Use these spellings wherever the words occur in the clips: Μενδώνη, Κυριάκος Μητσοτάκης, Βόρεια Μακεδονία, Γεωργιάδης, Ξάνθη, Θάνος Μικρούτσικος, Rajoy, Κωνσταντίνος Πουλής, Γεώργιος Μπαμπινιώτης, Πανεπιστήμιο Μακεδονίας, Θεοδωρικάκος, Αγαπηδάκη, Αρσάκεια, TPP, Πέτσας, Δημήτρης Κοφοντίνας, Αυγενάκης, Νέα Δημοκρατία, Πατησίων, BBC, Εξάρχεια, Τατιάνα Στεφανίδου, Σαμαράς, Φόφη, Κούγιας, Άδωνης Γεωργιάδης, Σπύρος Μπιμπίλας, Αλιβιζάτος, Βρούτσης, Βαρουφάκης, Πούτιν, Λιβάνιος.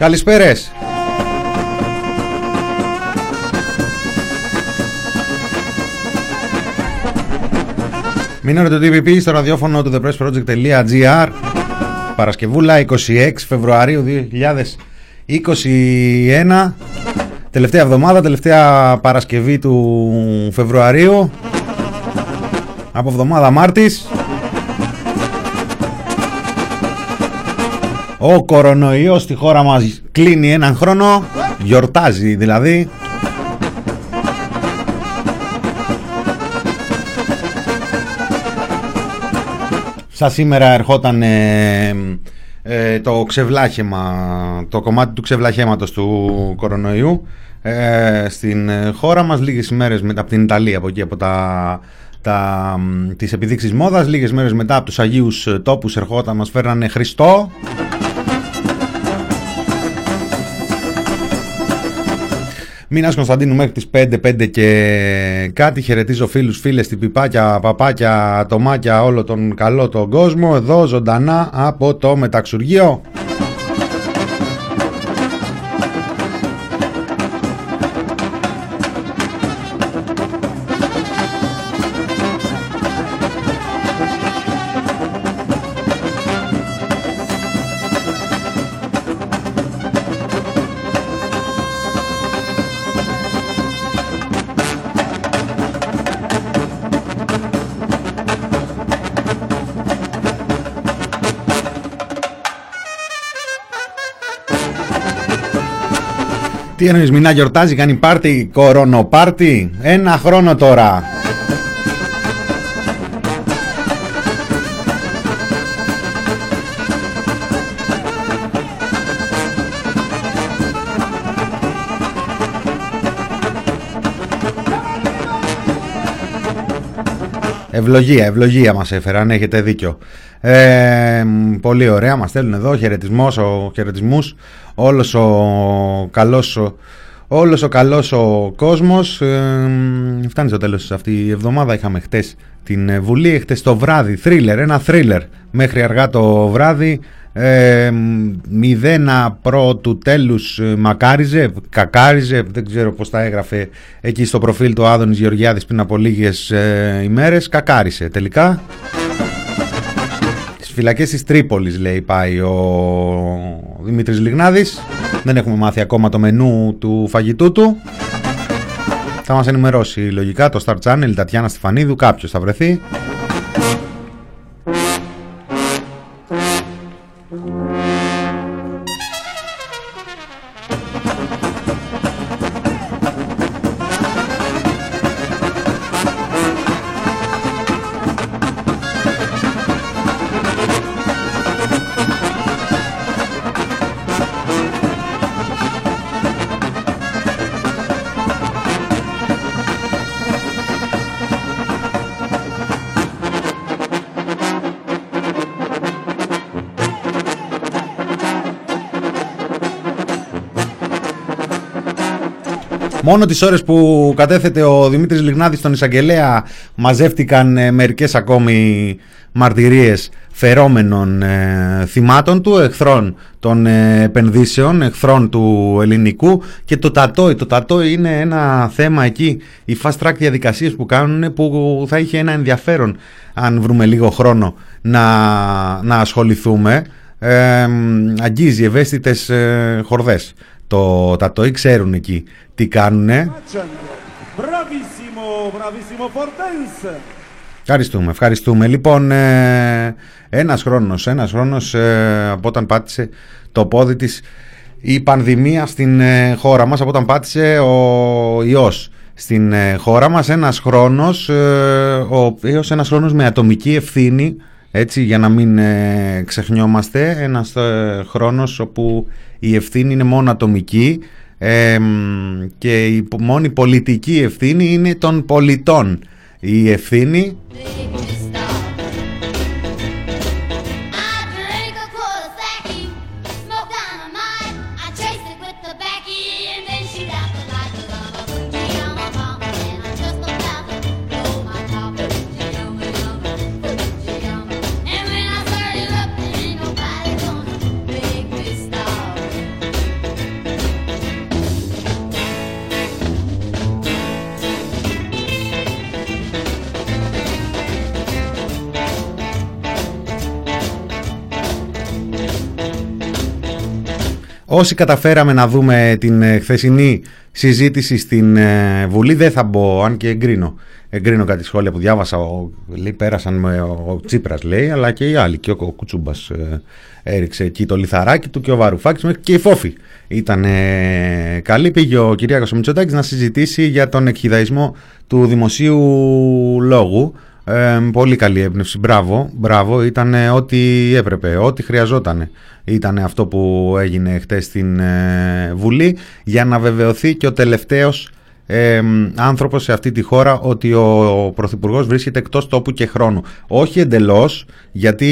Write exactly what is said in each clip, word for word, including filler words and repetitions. Καλησπέρες. Μείνετε το τι πι πι στο ραδιόφωνο του the press project dot g r. Παρασκευούλα είκοσι έξι Φεβρουαρίου δύο χιλιάδες είκοσι ένα. Τελευταία εβδομάδα, τελευταία Παρασκευή του Φεβρουαρίου. Από εβδομάδα Μάρτης. Ο κορονοϊός στη χώρα μας κλείνει έναν χρόνο, γιορτάζει δηλαδή. Σαν σήμερα ερχόταν ε, ε, το ξεβλάχεμα, το κομμάτι του ξεβλαχέματος του κορονοϊού ε, στην χώρα μας, λίγες ημέρες μετά από την Ιταλία, από εκεί από τα... Τα, τις επιδείξεις μόδας. Λίγες μέρες μετά από τους Αγίους Τόπους ερχόταν, μας φέρνανε Χριστό. Μήνας Κωνσταντίνου μέχρι τις πέντε, πέντε και κάτι. Χαιρετίζω φίλους, φίλες, την πιπάκια, παπάκια, ατομάκια, όλο τον καλό τον κόσμο εδώ ζωντανά από το Μεταξουργείο. Τι εννοείς, μηνά γιορτάζει, κάνει πάρτι, κορονοπάρτι, ένα χρόνο τώρα. Ευλογία, ευλογία μας έφεραν, έχετε δίκιο. Ε, πολύ ωραία, μας στέλνουν εδώ χαιρετισμός, ο, χαιρετισμούς όλος ο καλός ο, όλος ο, καλός ο κόσμος. ε, Φτάνει στο τέλος αυτή η εβδομάδα. Είχαμε χτες την Βουλή, χτες το βράδυ θρίλερ, ένα θρίλερ μέχρι αργά το βράδυ. ε, Μηδένα προ του τέλους μακάριζε, κακάριζε, δεν ξέρω πως τα έγραφε εκεί στο προφίλ του Άδωνης Γεωργιάδης πριν από λίγες ε, ημέρες. Κακάρισε τελικά. Φυλακές της Τρίπολης λέει πάει ο Δημήτρης Λιγνάδης. Δεν έχουμε μάθει ακόμα το μενού του φαγητού του. Θα μας ενημερώσει λογικά το Star Channel, η Τατιάνα Στεφανίδου, κάποιος θα βρεθεί. Μόνο τις ώρες που κατέθετε ο Δημήτρης Λιγνάδης στον εισαγγελέα μαζεύτηκαν μερικές ακόμη μαρτυρίες φερόμενων ε, θυμάτων του, εχθρών των ε, επενδύσεων, εχθρών του ελληνικού. Και το τατόι, το τατόι είναι ένα θέμα εκεί, οι fast track διαδικασίες που κάνουν, που θα είχε ένα ενδιαφέρον αν βρούμε λίγο χρόνο να, να ασχοληθούμε. Ε, αγγίζει ευαίσθητες ε, χορδές. Το τατόι, ξέρουν εκεί τι κάνουνε. Ευχαριστούμε, ευχαριστούμε. Λοιπόν, ε, ένας χρόνος, ένας χρόνος ε, από όταν πάτησε το πόδι της η πανδημία στην ε, χώρα μας, από όταν πάτησε ο ιός στην ε, χώρα μας, ένας χρόνος, ε, ο οποίος ένας χρόνος με ατομική ευθύνη, έτσι, για να μην ε, ξεχνιόμαστε, ένας ε, χρόνος όπου η ευθύνη είναι μόνο ατομική ε, και η μόνη πολιτική ευθύνη είναι των πολιτών. Η ευθύνη Όσοι καταφέραμε να δούμε την χθεσινή συζήτηση στην Βουλή, δεν θα μπω, αν και εγκρίνω. Εγκρίνω κάτι σχόλια που διάβασα, ο, λέει, πέρασαν με ο, ο Τσίπρας, λέει, αλλά και οι άλλοι. Και ο, ο Κουτσούμπας ε, έριξε εκεί το λιθαράκι του και ο Βαρουφάκης και η Φόφη ήταν ε, καλή. Πήγε ο Κυριάκος Μητσοτάκης να συζητήσει για τον εκχυδαϊσμό του δημοσίου λόγου. Ε, πολύ καλή έμπνευση, μπράβο, μπράβο, ήταν ό,τι έπρεπε, ό,τι χρειαζόταν. Ήταν αυτό που έγινε χτες στην ε, Βουλή, για να βεβαιωθεί και ο τελευταίος ε, άνθρωπος σε αυτή τη χώρα ότι ο Πρωθυπουργός βρίσκεται εκτός τόπου και χρόνου. Όχι εντελώς, γιατί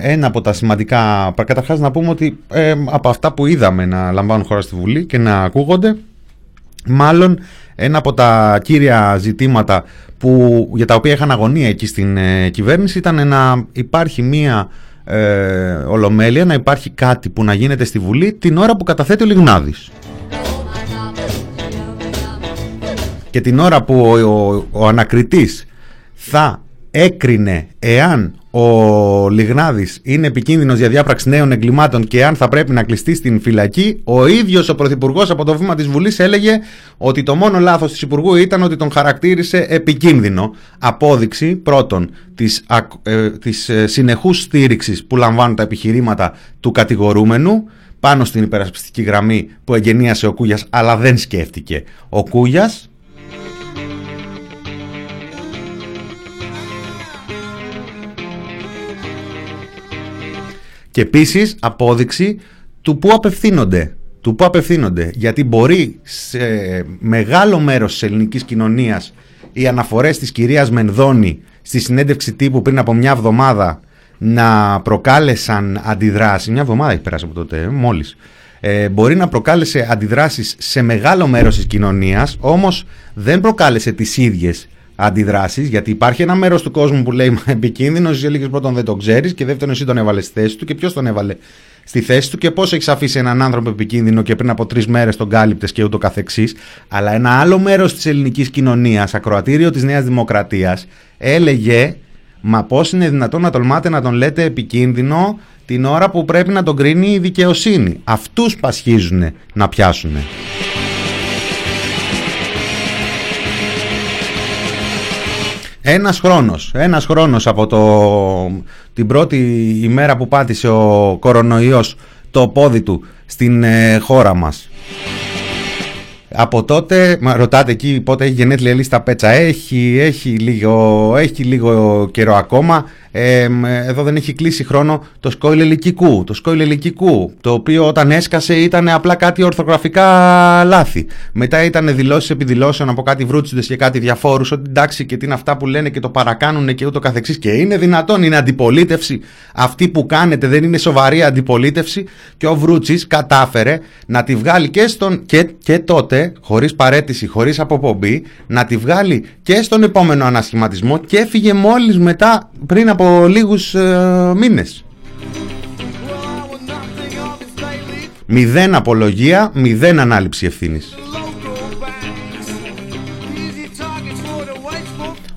ένα από τα σημαντικά, καταρχάς να πούμε ότι ε, από αυτά που είδαμε να λαμβάνουν χώρα στη Βουλή και να ακούγονται, μάλλον ένα από τα κύρια ζητήματα που, για τα οποία είχαν αγωνία εκεί στην ε, κυβέρνηση, ήταν να υπάρχει μία ε, ολομέλεια, να υπάρχει κάτι που να γίνεται στη Βουλή την ώρα που καταθέτει ο Λιγνάδης. Και την ώρα που ο, ο, ο ανακριτής θα έκρινε εάν ο Λιγνάδης είναι επικίνδυνος για διάπραξη νέων εγκλημάτων και αν θα πρέπει να κλειστεί στην φυλακή, ο ίδιος ο Πρωθυπουργός από το βήμα της Βουλής έλεγε ότι το μόνο λάθος της Υπουργού ήταν ότι τον χαρακτήρισε επικίνδυνο. Απόδειξη πρώτον της, ε, της συνεχούς στήριξης που λαμβάνουν τα επιχειρήματα του κατηγορούμενου πάνω στην υπερασπιστική γραμμή που εγγενίασε ο Κούγιας, αλλά δεν σκέφτηκε ο Κούγιας. Και επίσης απόδειξη του που απευθύνονται, του που απευθύνονται, γιατί μπορεί σε μεγάλο μέρος της ελληνικής κοινωνίας οι αναφορές της κυρίας Μενδώνη στη συνέντευξη τύπου πριν από μια εβδομάδα να προκάλεσαν αντιδράσεις, μια εβδομάδα έχει περάσει από τότε μόλις, ε, μπορεί να προκάλεσε αντιδράσεις σε μεγάλο μέρος της κοινωνίας, όμως δεν προκάλεσε τις ίδιες αντιδράσεις, γιατί υπάρχει ένα μέρος του κόσμου που λέει επικίνδυνος, εσύ έλεγες πρώτον δεν τον ξέρεις και δεύτερον εσύ τον έβαλες στη θέση του και ποιος τον έβαλε στη θέση του και πώς έχεις αφήσει έναν άνθρωπο επικίνδυνο και πριν από τρεις μέρες τον κάλυπτες και ούτω καθεξής. Αλλά ένα άλλο μέρος της ελληνικής κοινωνίας, ακροατήριο της Νέας Δημοκρατίας, έλεγε μα πώς είναι δυνατόν να τολμάτε να τον λέτε επικίνδυνο την ώρα που πρέπει να τον κρίνει η δικαιοσύνη. Αυτούς πασχίζουν να πιάσουν. Ένας χρόνος, ένας χρόνος από το, την πρώτη ημέρα που πάτησε ο κορονοϊός το πόδι του στην ε, χώρα μας. Από τότε, μα, ρωτάτε εκεί πότε έχει γενέθλια λίστα Πέτσα, έχει, έχει, λίγο, έχει λίγο καιρό ακόμα. Ε, εδώ δεν έχει κλείσει χρόνο το σκόιλ ελικικού, το σκόιλ ελικικού, το οποίο όταν έσκασε ήταν απλά κάτι ορθογραφικά λάθη. Μετά ήταν δηλώσεις επιδηλώσεων από κάτι βρούτσιδες και κάτι διαφόρους, ότι εντάξει και τι είναι αυτά που λένε και το παρακάνουν και ούτω καθεξής. Και είναι δυνατόν, είναι αντιπολίτευση αυτή που κάνετε, δεν είναι σοβαρή αντιπολίτευση. Και ο Βρούτσης κατάφερε να τη βγάλει και, στον, και, και τότε, χωρίς παρέτηση, χωρίς αποπομπή, να τη βγάλει και στον επόμενο ανασχηματισμό και έφυγε μόλις μετά πριν από από λίγους ε, μήνες. Μηδέν απολογία, μηδέν ανάληψη ευθύνης.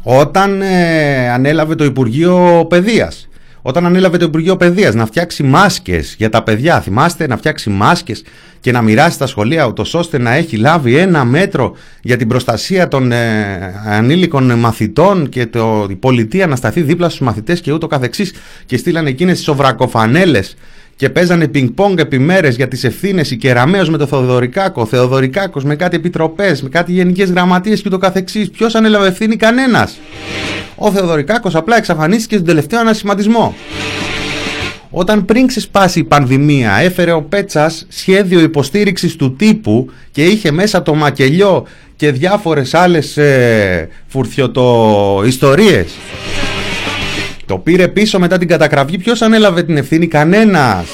Όταν ε, ανέλαβε το Υπουργείο Παιδείας, όταν ανέλαβε το Υπουργείο Παιδείας να φτιάξει μάσκες για τα παιδιά, θυμάστε, να φτιάξει μάσκες και να μοιράσει τα σχολεία, ούτως ώστε να έχει λάβει ένα μέτρο για την προστασία των ε, ανήλικων μαθητών και το, η πολιτεία να σταθεί δίπλα στους μαθητές και ούτω καθεξής, και στείλανε εκείνες τις σοβρακοφανέλες και παίζανε πινκ-πονγκ επί μέρες για τις ευθύνες, η Κεραμέως με το Θεοδωρικάκο, Θεοδωρικάκος με κάτι επιτροπές, με κάτι γενικές γραμματείες και ούτω καθεξής. Ποιος ανέλαβε ευθύνη? Κανένας. Ο Θεοδωρικάκος απλά εξαφανίστηκε στον τελευταίο ανασχηματισμό. Όταν πριν ξεσπάσει η πανδημία έφερε ο Πέτσας σχέδιο υποστήριξης του τύπου και είχε μέσα το μακελιό και διάφορες άλλες ε, φουρτιωτοϊστορίες. Το πήρε πίσω μετά την κατακραυγή. Ποιος ανέλαβε την ευθύνη? Κανένας.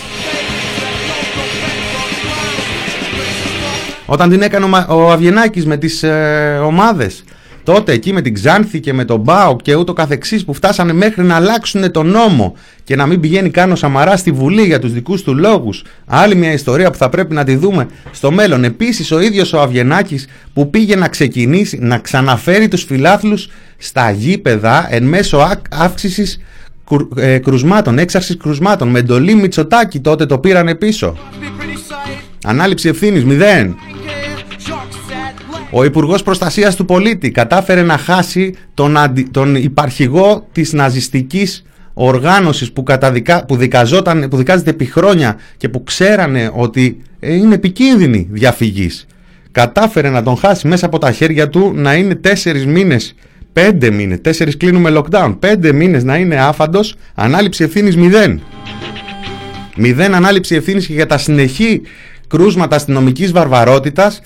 Όταν την έκανε ο Αυγενάκης με τις ε, ομάδες, τότε εκεί με την Ξάνθη και με τον Μπάου και ούτω καθεξής, που φτάσανε μέχρι να αλλάξουν τον νόμο και να μην πηγαίνει καν ο Σαμαράς στη Βουλή για τους δικούς του λόγους. Άλλη μια ιστορία που θα πρέπει να τη δούμε στο μέλλον. Επίσης ο ίδιος ο Αυγενάκης που πήγε να ξεκινήσει να ξαναφέρει τους φιλάθλους στα γήπεδα εν μέσω αύξησης κρουσμάτων, έξαρσης κρουσμάτων. Με εντολή Μητσοτάκη τότε το πήρανε πίσω. Ανάληψη ευθύνης μηδέν. Ο Υπουργός Προστασίας του Πολίτη κατάφερε να χάσει τον, αντι... τον υπαρχηγό της ναζιστικής οργάνωσης που, καταδικα... που, δικαζόταν... που δικάζεται επί χρόνια και που ξέρανε ότι είναι επικίνδυνη διαφυγής. Κατάφερε να τον χάσει μέσα από τα χέρια του, να είναι τέσσερις μήνες, πέντε μήνες, τέσσερις κλείνουμε lockdown, πέντε μήνες να είναι άφαντος, ανάληψη ευθύνης μηδέν. Μηδέν ανάληψη ευθύνης και για τα συνεχή κρούσματα αστυνομικής βαρβαρότητας,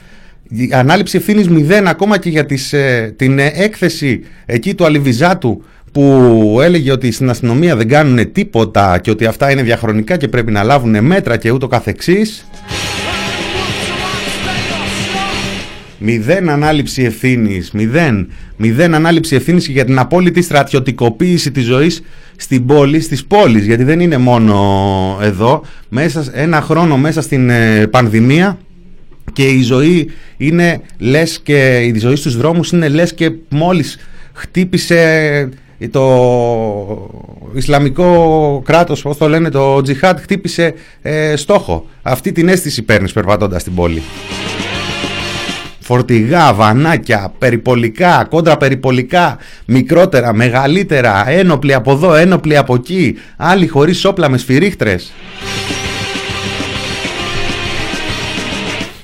ανάληψη ευθύνης μηδέν ακόμα και για τις, ε, την έκθεση εκεί του Αλιβιζάτου που έλεγε ότι στην αστυνομία δεν κάνουν τίποτα και ότι αυτά είναι διαχρονικά και πρέπει να λάβουν μέτρα και ούτω καθεξής. Μηδέν ανάληψη ευθύνης, μηδέν, μηδέν ανάληψη ευθύνης για την απόλυτη στρατιωτικοποίηση της ζωής στην πόλη, στις πόλεις, γιατί δεν είναι μόνο εδώ, μέσα, ένα χρόνο μέσα στην ε, πανδημία και η ζωή είναι λες και η ζωή στους δρόμους είναι λες και μόλις χτύπησε το Ισλαμικό κράτος, πώς το λένε, το τζιχάτ, χτύπησε ε, στόχο. Αυτή την αίσθηση παίρνεις περπατώντας την πόλη. Φορτηγά, βανάκια, περιπολικά, κόντρα περιπολικά, μικρότερα, μεγαλύτερα, ένοπλοι από εδώ, ένοπλοι από εκεί, άλλοι χωρίς όπλα με σφυρίχτρες.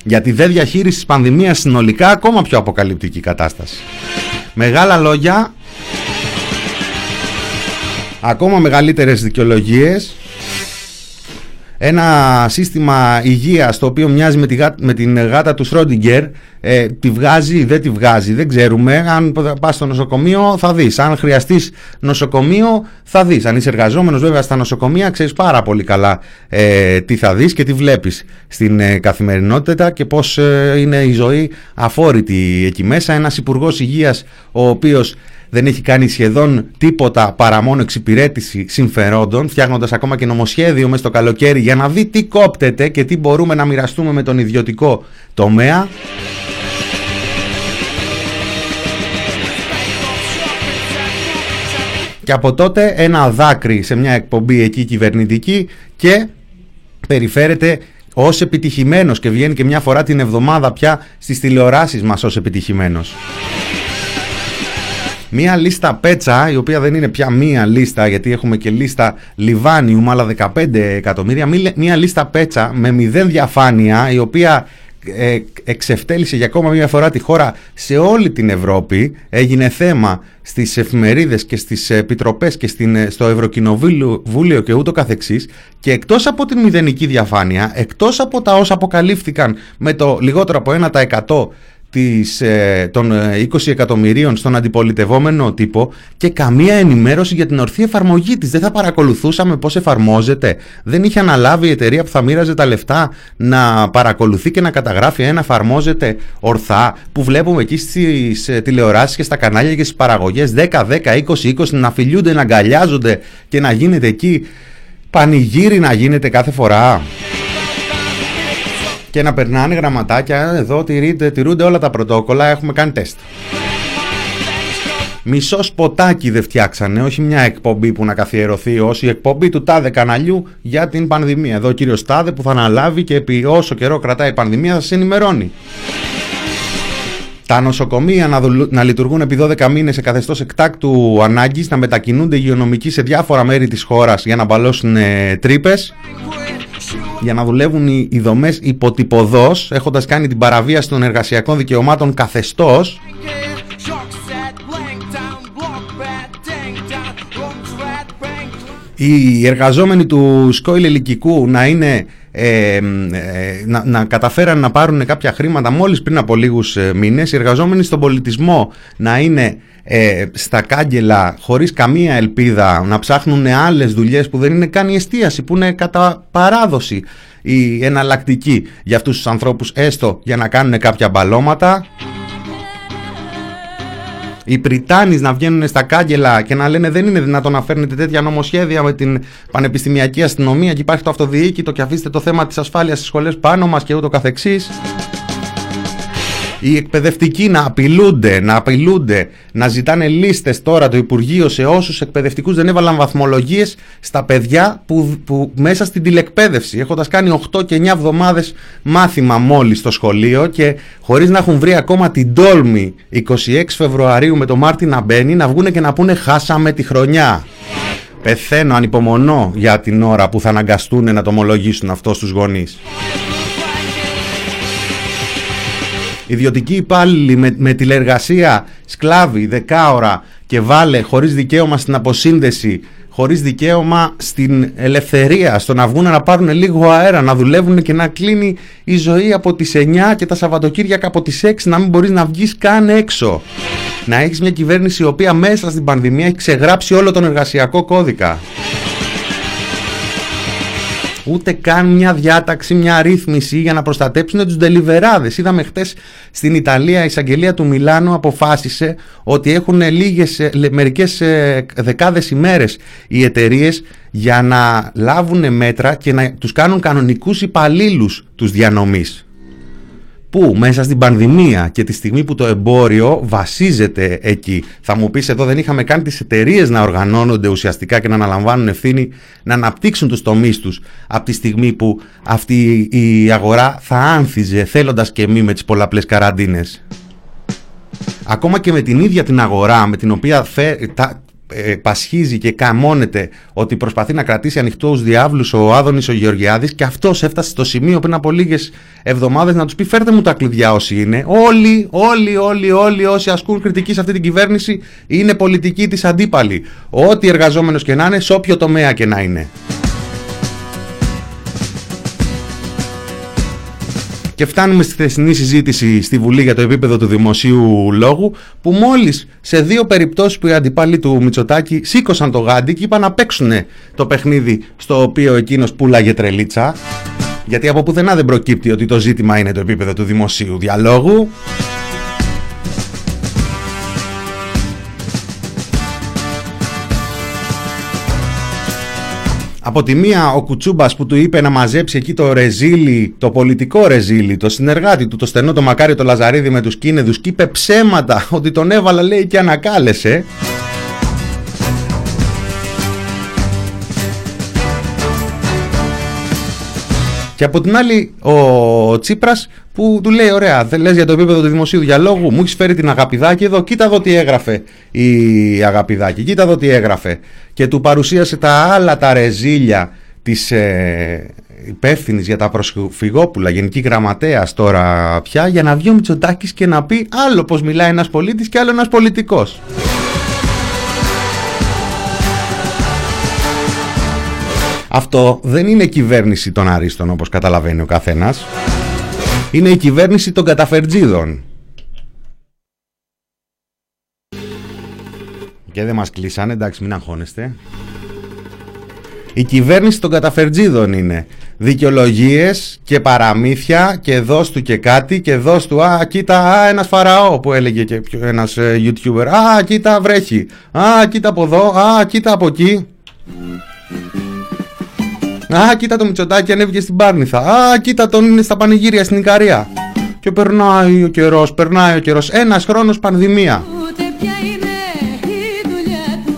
Για τη δε διαχείριση της πανδημίας συνολικά ακόμα πιο αποκαλυπτική κατάσταση. Μεγάλα λόγια, ακόμα μεγαλύτερες δικαιολογίες. Ένα σύστημα υγείας το οποίο μοιάζει με, τη γά... με την γάτα του Σρόντιγκερ, ε, τη βγάζει, δεν τη βγάζει, δεν ξέρουμε. Αν πας στο νοσοκομείο θα δεις, αν χρειαστείς νοσοκομείο θα δεις. Αν είσαι εργαζόμενος βέβαια στα νοσοκομεία ξέρεις πάρα πολύ καλά ε, τι θα δεις και τι βλέπεις στην ε, καθημερινότητα και πώς ε, είναι η ζωή αφόρητη εκεί μέσα. Ένας υπουργός υγείας ο οποίος δεν έχει κάνει σχεδόν τίποτα παρά μόνο εξυπηρέτηση συμφερόντων, φτιάχνοντας ακόμα και νομοσχέδιο μέσα στο καλοκαίρι για να δει τι κόπτεται και τι μπορούμε να μοιραστούμε με τον ιδιωτικό τομέα. Και από τότε ένα δάκρυ σε μια εκπομπή εκεί κυβερνητική και περιφέρεται ως επιτυχημένος και βγαίνει και μια φορά την εβδομάδα πια στις τηλεοράσεις μας ως επιτυχημένος. Μία λίστα Πέτσα, η οποία δεν είναι πια μία λίστα, γιατί έχουμε και λίστα Λιβάνιου, άλλα δεκαπέντε εκατομμύρια. Μία λίστα Πέτσα με μηδέν διαφάνεια, η οποία εξευτέλισε για ακόμα μία φορά τη χώρα σε όλη την Ευρώπη. Έγινε θέμα στις εφημερίδες και στις επιτροπές και στην, στο Ευρωκοινοβούλιο και ούτω καθεξής. Και εκτός από την μηδενική διαφάνεια, εκτός από τα όσα αποκαλύφθηκαν με το λιγότερο από ένα τοις εκατό Της, ε, των ε, είκοσι εκατομμυρίων στον αντιπολιτευόμενο τύπο και καμία ενημέρωση για την ορθή εφαρμογή της. Δεν θα παρακολουθούσαμε πώς εφαρμόζεται. Δεν είχε αναλάβει η εταιρεία που θα μοίραζε τα λεφτά να παρακολουθεί και να καταγράφει αν εφαρμόζεται ορθά, που βλέπουμε εκεί στις ε, τηλεοράσεις και στα κανάλια και στις παραγωγές δέκα, δέκα, είκοσι, είκοσι να φιλιούνται, να αγκαλιάζονται και να γίνεται εκεί πανηγύρι να γίνεται κάθε φορά. Και να περνάνε γραμματάκια, εδώ τηρούνται, τηρούνται όλα τα πρωτόκολλα, έχουμε κάνει τεστ. Μισό σποτάκι δεν φτιάξανε, όχι μια εκπομπή που να καθιερωθεί ως η εκπομπή του τάδε καναλιού για την πανδημία. Εδώ ο κύριος τάδε που θα αναλάβει και επί όσο καιρό κρατάει η πανδημία θα σας ενημερώνει. Τα νοσοκομεία να, δουλου, να λειτουργούν επί δώδεκα μήνες σε καθεστώς εκτάκτου ανάγκης, να μετακινούνται υγειονομικοί σε διάφορα μέρη της χώρας για να μπαλώσουν ε, τρύπες. Για να δουλεύουν οι, οι δομές υποτυπωδώς, έχοντας κάνει την παραβίαση των εργασιακών δικαιωμάτων καθεστώς. Οι εργαζόμενοι του Σκόιλ Ελικικού να είναι ε, ε, να, να καταφέραν να πάρουν κάποια χρήματα μόλις πριν από λίγους ε, μήνες. Οι εργαζόμενοι στον πολιτισμό να είναι ε, στα κάγκελα χωρίς καμία ελπίδα, να ψάχνουν άλλες δουλειές που δεν είναι καν η εστίαση, που είναι κατά παράδοση η εναλλακτική για αυτούς τους ανθρώπους, έστω για να κάνουν κάποια μπαλώματα. Οι Πριτάνεις να βγαίνουν στα κάγκελα και να λένε δεν είναι δυνατόν να φέρνετε τέτοια νομοσχέδια με την πανεπιστημιακή αστυνομία και υπάρχει το αυτοδιοίκητο και αφήστε το θέμα της ασφάλειας στις σχολές πάνω μας και ούτω καθεξής. οι εκπαιδευτικοί να απειλούνται, να απειλούνται, να ζητάνε λίστες τώρα το Υπουργείο σε όσους εκπαιδευτικούς δεν έβαλαν βαθμολογίες στα παιδιά που, που μέσα στην τηλεκπαίδευση, έχοντας κάνει οκτώ και εννιά εβδομάδες μάθημα μόλις στο σχολείο και χωρίς να έχουν βρει ακόμα την τόλμη είκοσι έξι Φεβρουαρίου με τον Μάρτι να μπαίνει, να βγούνε και να πούνε «χάσαμε τη χρονιά». Πεθαίνω, ανυπομονώ για την ώρα που θα αναγκαστούν να το ομολογήσουν αυτό στους γονείς. Ιδιωτικοί υπάλληλοι με, με τηλεργασία, σκλάβοι, δεκάωρα και βάλε, χωρίς δικαίωμα στην αποσύνδεση, χωρίς δικαίωμα στην ελευθερία, στο να βγουν να πάρουν λίγο αέρα, να δουλεύουν και να κλείνει η ζωή από τις εννιά και τα Σαββατοκύριακα από τις έξι, να μην μπορείς να βγεις καν έξω. Να έχεις μια κυβέρνηση η οποία μέσα στην πανδημία έχει ξεγράψει όλο τον εργασιακό κώδικα. Ούτε καν μια διάταξη, μια ρύθμιση για να προστατέψουν τους ντελιβεράδες. Είδαμε χτες στην Ιταλία, η εισαγγελία του Μιλάνου αποφάσισε ότι έχουν λίγες, μερικές δεκάδες ημέρες οι εταιρείες για να λάβουν μέτρα και να τους κάνουν κανονικούς υπαλλήλους τους διανομής. Που μέσα στην πανδημία και τη στιγμή που το εμπόριο βασίζεται εκεί. Θα μου πεις, εδώ δεν είχαμε κάνει τις εταιρείες να οργανώνονται ουσιαστικά και να αναλαμβάνουν ευθύνη, να αναπτύξουν τους τομείς τους από τη στιγμή που αυτή η αγορά θα άνθιζε θέλοντας και μη με τις πολλαπλές καραντίνες. Ακόμα και με την ίδια την αγορά με την οποία θε, τα, ε, πασχίζει και καμώνεται ότι προσπαθεί να κρατήσει ανοιχτούς διάβλους ο Άδωνης ο Γεωργιάδης, και αυτός έφτασε στο σημείο πριν από λίγες εβδομάδες να τους πει «φέρτε μου τα κλειδιά όσοι είναι». Όλοι, όλοι, όλοι, όλοι όσοι ασκούν κριτική σε αυτή την κυβέρνηση είναι πολιτικοί της αντίπαλοι. Ό,τι εργαζόμενος και να είναι, σε όποιο τομέα και να είναι. Και φτάνουμε στη χθεσινή συζήτηση στη Βουλή για το επίπεδο του δημοσίου λόγου, που μόλις σε δύο περιπτώσεις που οι αντιπάλοι του Μητσοτάκη σήκωσαν το γάντι και είπαν να παίξουν το παιχνίδι στο οποίο εκείνος πουλάγε τρελίτσα, γιατί από πουθενά δεν προκύπτει ότι το ζήτημα είναι το επίπεδο του δημοσίου διαλόγου. Από τη μία ο Κουτσούμπας που του είπε να μαζέψει εκεί το ρεζίλι, το πολιτικό ρεζίλι, το συνεργάτη του, το στενό, το μακάρι, το Λαζαρίδι με τους κίνεδους, και είπε ψέματα ότι τον έβαλα, λέει, και ανακάλεσε. Και από την άλλη ο Τσίπρας που του λέει «ωραία, δεν λες για το επίπεδο του δημοσίου διαλόγου, μου έχεις φέρει την Αγαπηδάκη εδώ, κοίτα εδώ τι έγραφε η Αγαπηδάκη, κοίτα εδώ τι έγραφε». Και του παρουσίασε τα άλλα τα ρεζίλια της ε, υπεύθυνης για τα προσφυγόπουλα, γενική γραμματέας τώρα πια, για να βγει ο Μητσοτάκης και να πει άλλο πως μιλάει ένας πολίτης και άλλο ένας πολιτικός. Αυτό δεν είναι κυβέρνηση των αρίστων, όπως καταλαβαίνει ο καθένας. Είναι η κυβέρνηση των καταφερτζίδων. Και δεν μας κλείσανε, εντάξει, μην αγχώνεστε. Η κυβέρνηση των καταφερτζίδων είναι. Δικαιολογίες και παραμύθια και δώσ' του και κάτι και δώσ' του «α, κοίτα, α, ένας φαραώ» που έλεγε και ένας YouTuber, «α, κοίτα, βρέχει, α, κοίτα από εδώ, α, κοίτα από εκεί». Α, κοίτα το Μητσοτάκη, ανέβηκε στην Πάρνηθα. Α, κοίτα τον, είναι στα πανηγύρια στην Ικαρία. Και περνάει ο καιρός, περνάει ο καιρός. Ένας χρόνος πανδημία. Ούτε πια είναι η δουλειά του.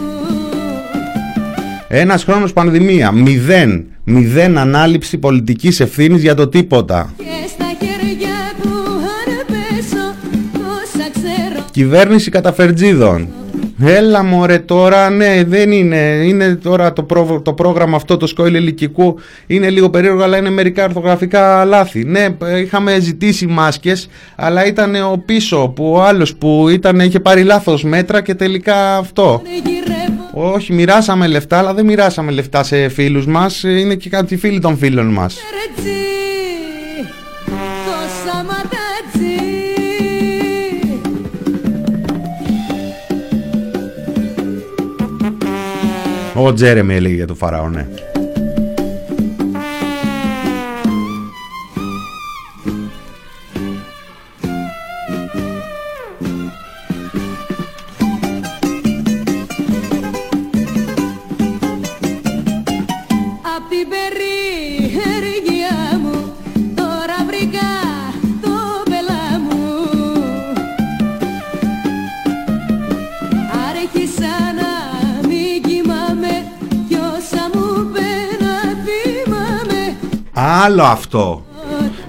Ένας χρόνος πανδημία. Μηδέν. Μηδέν ανάληψη πολιτικής ευθύνης για το τίποτα. Και στα χέρια που αν πέσω, όσα ξέρω. Κυβέρνηση καταφερτζίδων. Έλα μωρέ τώρα, ναι, δεν είναι, είναι τώρα το, προ, το πρόγραμμα αυτό το σκόιλ ελικικού είναι λίγο περίεργο, αλλά είναι μερικά ορθογραφικά λάθη. Ναι, είχαμε ζητήσει μάσκες, αλλά ήταν ο πίσω που ο άλλος που ήταν, είχε πάρει λάθος μέτρα και τελικά αυτό. Όχι, μοιράσαμε λεφτά, αλλά δεν μοιράσαμε λεφτά σε φίλους μας, είναι και κάποιοι φίλοι των φίλων μας. Ο Τζέρεμι έλεγε για το Φαραώ, ναι. Απ' την περιέργεια μου, τώρα βρήκα το πελά μου. άλλο αυτό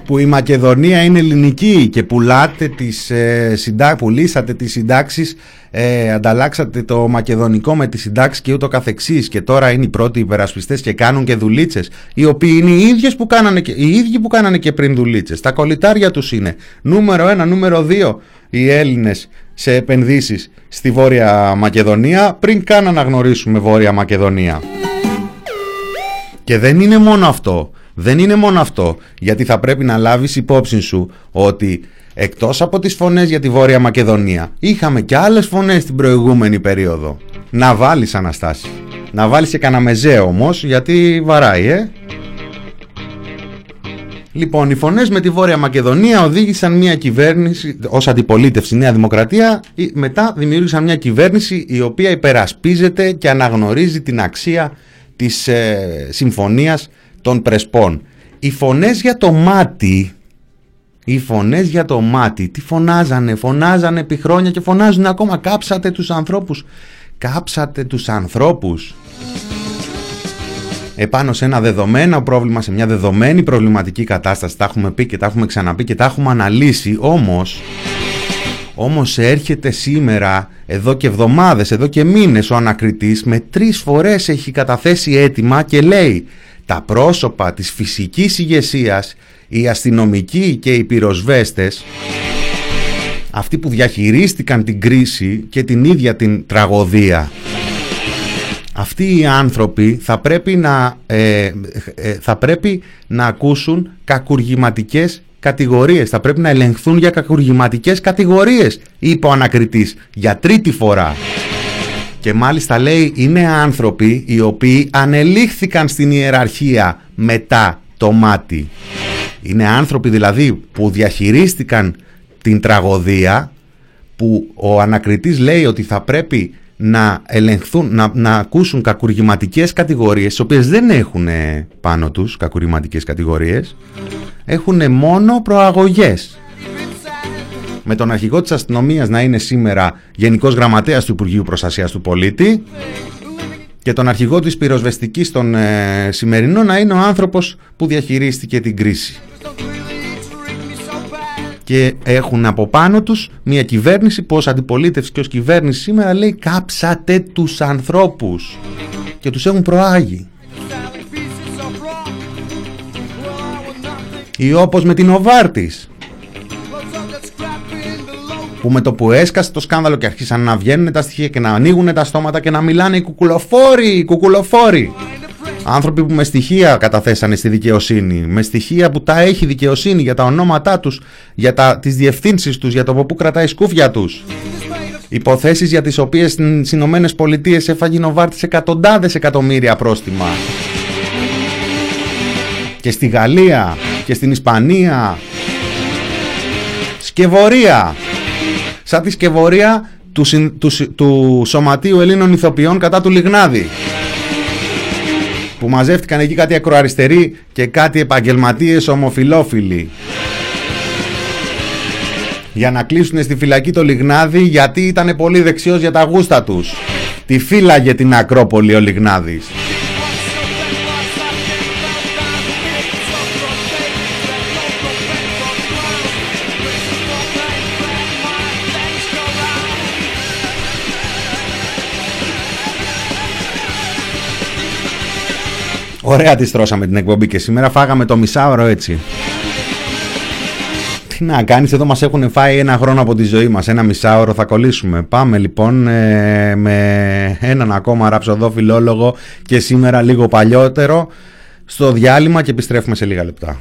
που η Μακεδονία είναι ελληνική και πουλάτε τις, ε, συντά, πουλήσατε τις συντάξεις, ε, ανταλλάξατε το μακεδονικό με τις συντάξεις και ούτω καθεξής, και τώρα είναι οι πρώτοι υπερασπιστές και κάνουν και δουλίτσες, οι οποίοι είναι οι, ίδιες που κάνανε και, οι ίδιοι που κάνανε και πριν δουλίτσες. Τα κολυτάρια τους είναι νούμερο ένα, νούμερο δύο οι Έλληνες σε επενδύσεις στη Βόρεια Μακεδονία πριν καν αναγνωρίσουμε Βόρεια Μακεδονία. Και δεν είναι μόνο αυτό. Δεν είναι μόνο αυτό, γιατί θα πρέπει να λάβεις υπόψη σου ότι εκτός από τις φωνές για τη Βόρεια Μακεδονία, είχαμε και άλλες φωνές την προηγούμενη περίοδο. Να βάλεις, Αναστάση. Να βάλεις και κανένα μεζέ όμως, γιατί βαράει, ε. Λοιπόν, οι φωνές με τη Βόρεια Μακεδονία οδήγησαν μια κυβέρνηση, ως αντιπολίτευση Νέα Δημοκρατία, μετά δημιούργησαν μια κυβέρνηση η οποία υπερασπίζεται και αναγνωρίζει την αξία της ε, συμφωνίας των Πρεσπών. Οι φωνές για το μάτι, οι φωνές για το μάτι, τι φωνάζανε, φωνάζανε επί χρόνια και φωνάζουν ακόμα. Κάψατε τους ανθρώπους, κάψατε τους ανθρώπους. Επάνω σε ένα δεδομένο πρόβλημα, σε μια δεδομένη προβληματική κατάσταση, τα έχουμε πει και τα έχουμε ξαναπεί και τα έχουμε αναλύσει, όμως... Όμως έρχεται σήμερα, εδώ και εβδομάδες, εδώ και μήνες, ο ανακριτής με τρεις φορές έχει καταθέσει αίτημα και λέει τα πρόσωπα της φυσικής ηγεσίας, οι αστυνομικοί και οι πυροσβέστες, αυτοί που διαχειρίστηκαν την κρίση και την ίδια την τραγωδία, αυτοί οι άνθρωποι θα πρέπει να, ε, θα πρέπει να ακούσουν κακουργηματικές κατηγορίες, θα πρέπει να ελεγχθούν για κακουργηματικές κατηγορίες, είπε ο ανακριτής για τρίτη φορά. Και μάλιστα λέει είναι άνθρωποι οι οποίοι ανελήχθηκαν στην ιεραρχία μετά το μάτι. Είναι άνθρωποι δηλαδή που διαχειρίστηκαν την τραγωδία, που ο ανακριτής λέει ότι θα πρέπει να ελεγχθούν, να, να ακούσουν κακουργηματικές κατηγορίες, τις οποίες δεν έχουν πάνω τους κακουργηματικές κατηγορίες, έχουν μόνο προαγωγές. Με τον αρχηγό της αστυνομίας να είναι σήμερα Γενικός Γραμματέας του Υπουργείου Προστασίας του Πολίτη και τον αρχηγό της πυροσβεστικής τον ε, σημερινό να είναι ο άνθρωπος που διαχειρίστηκε την κρίση. Και έχουν από πάνω τους μια κυβέρνηση που ως αντιπολίτευση και ως κυβέρνηση σήμερα λέει κάψατε τους ανθρώπους και τους έχουν προάγει. Ή όπως με την Νοβάρτις, που με το που έσκασε το σκάνδαλο και αρχίσαν να βγαίνουν τα στοιχεία και να ανοίγουν τα στόματα και να μιλάνε οι κουκουλοφόροι, οι κουκουλοφόροι. Άνθρωποι που με στοιχεία καταθέσανε στη δικαιοσύνη, με στοιχεία που τα έχει δικαιοσύνη για τα ονόματά τους, για τα, τις διευθύνσεις τους, για το από πού κρατάει σκούφια τους. Υποθέσεις για τις οποίες στις Ηνωμένες Πολιτείες έφαγε η Νοβάρτις εκατοντάδες εκατομμύρια πρόστιμα. Και στη Γαλλία και στην Ισπανία. Σκευωρία. Σαν τη σκευωρία του, συν, του, του Σωματείου Ελλήνων Ηθοποιών κατά του Λιγνάδη, που μαζεύτηκαν εκεί κάτι ακροαριστεροί και κάτι επαγγελματίες ομοφιλόφιλοι για να κλείσουν στη φυλακή το Λιγνάδη, γιατί ήταν πολύ δεξιός για τα γούστα τους. Τη φύλαγε την Ακρόπολη ο Λιγνάδης. Ωραία τη στρώσαμε την εκπομπή και σήμερα φάγαμε το μισάωρο έτσι. Τι να κάνεις, εδώ μας έχουν φάει ένα χρόνο από τη ζωή μας, ένα μισάωρο θα κολλήσουμε. Πάμε λοιπόν ε, με έναν ακόμα ραψοδό φιλόλογο και σήμερα λίγο παλιότερο στο διάλειμμα και επιστρέφουμε σε λίγα λεπτά.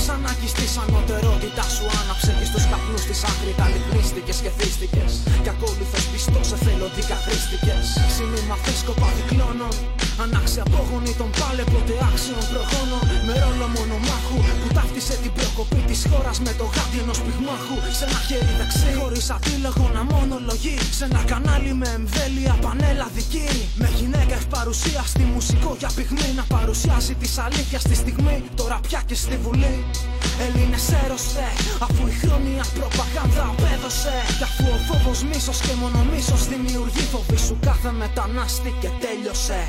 Της ανάγκης της ανωτερότητας σου άναψε και στους καπνούς της άκρη τα λιχνίστηκες. σχεθίστηκες κι ακόλουθος πιστός εθελοντικά χρήστηκες. Σημείμα φύσκοπα δικλώνων, ανάξια απόγονη των πάλεποτε άξιων προχώνων. Με ρόλο μονομάχου που ταύτισε την προκοπή της χώρας με το γάντι ενός πυγμάχου. Σ' ένα χέρι δεξί, χωρίς αντίλογο να μονολογεί. Σ' ένα κανάλι με εμβέλεια πανελλαδική. Με γυναίκα ευπαρουσία στη μουσικό για πυγμή. Να παρουσιάζει τη αλήθεια στη στιγμή, τώρα πια και στη Βουλή. Έλληνες έρωστε, αφού η χρόνια προπαγάνδα απέδωσε. Κι αφού ο φόβος μίσος και μόνο μίσος δημιουργεί φόβη σου κάθε μετανάστη και τέλειωσε.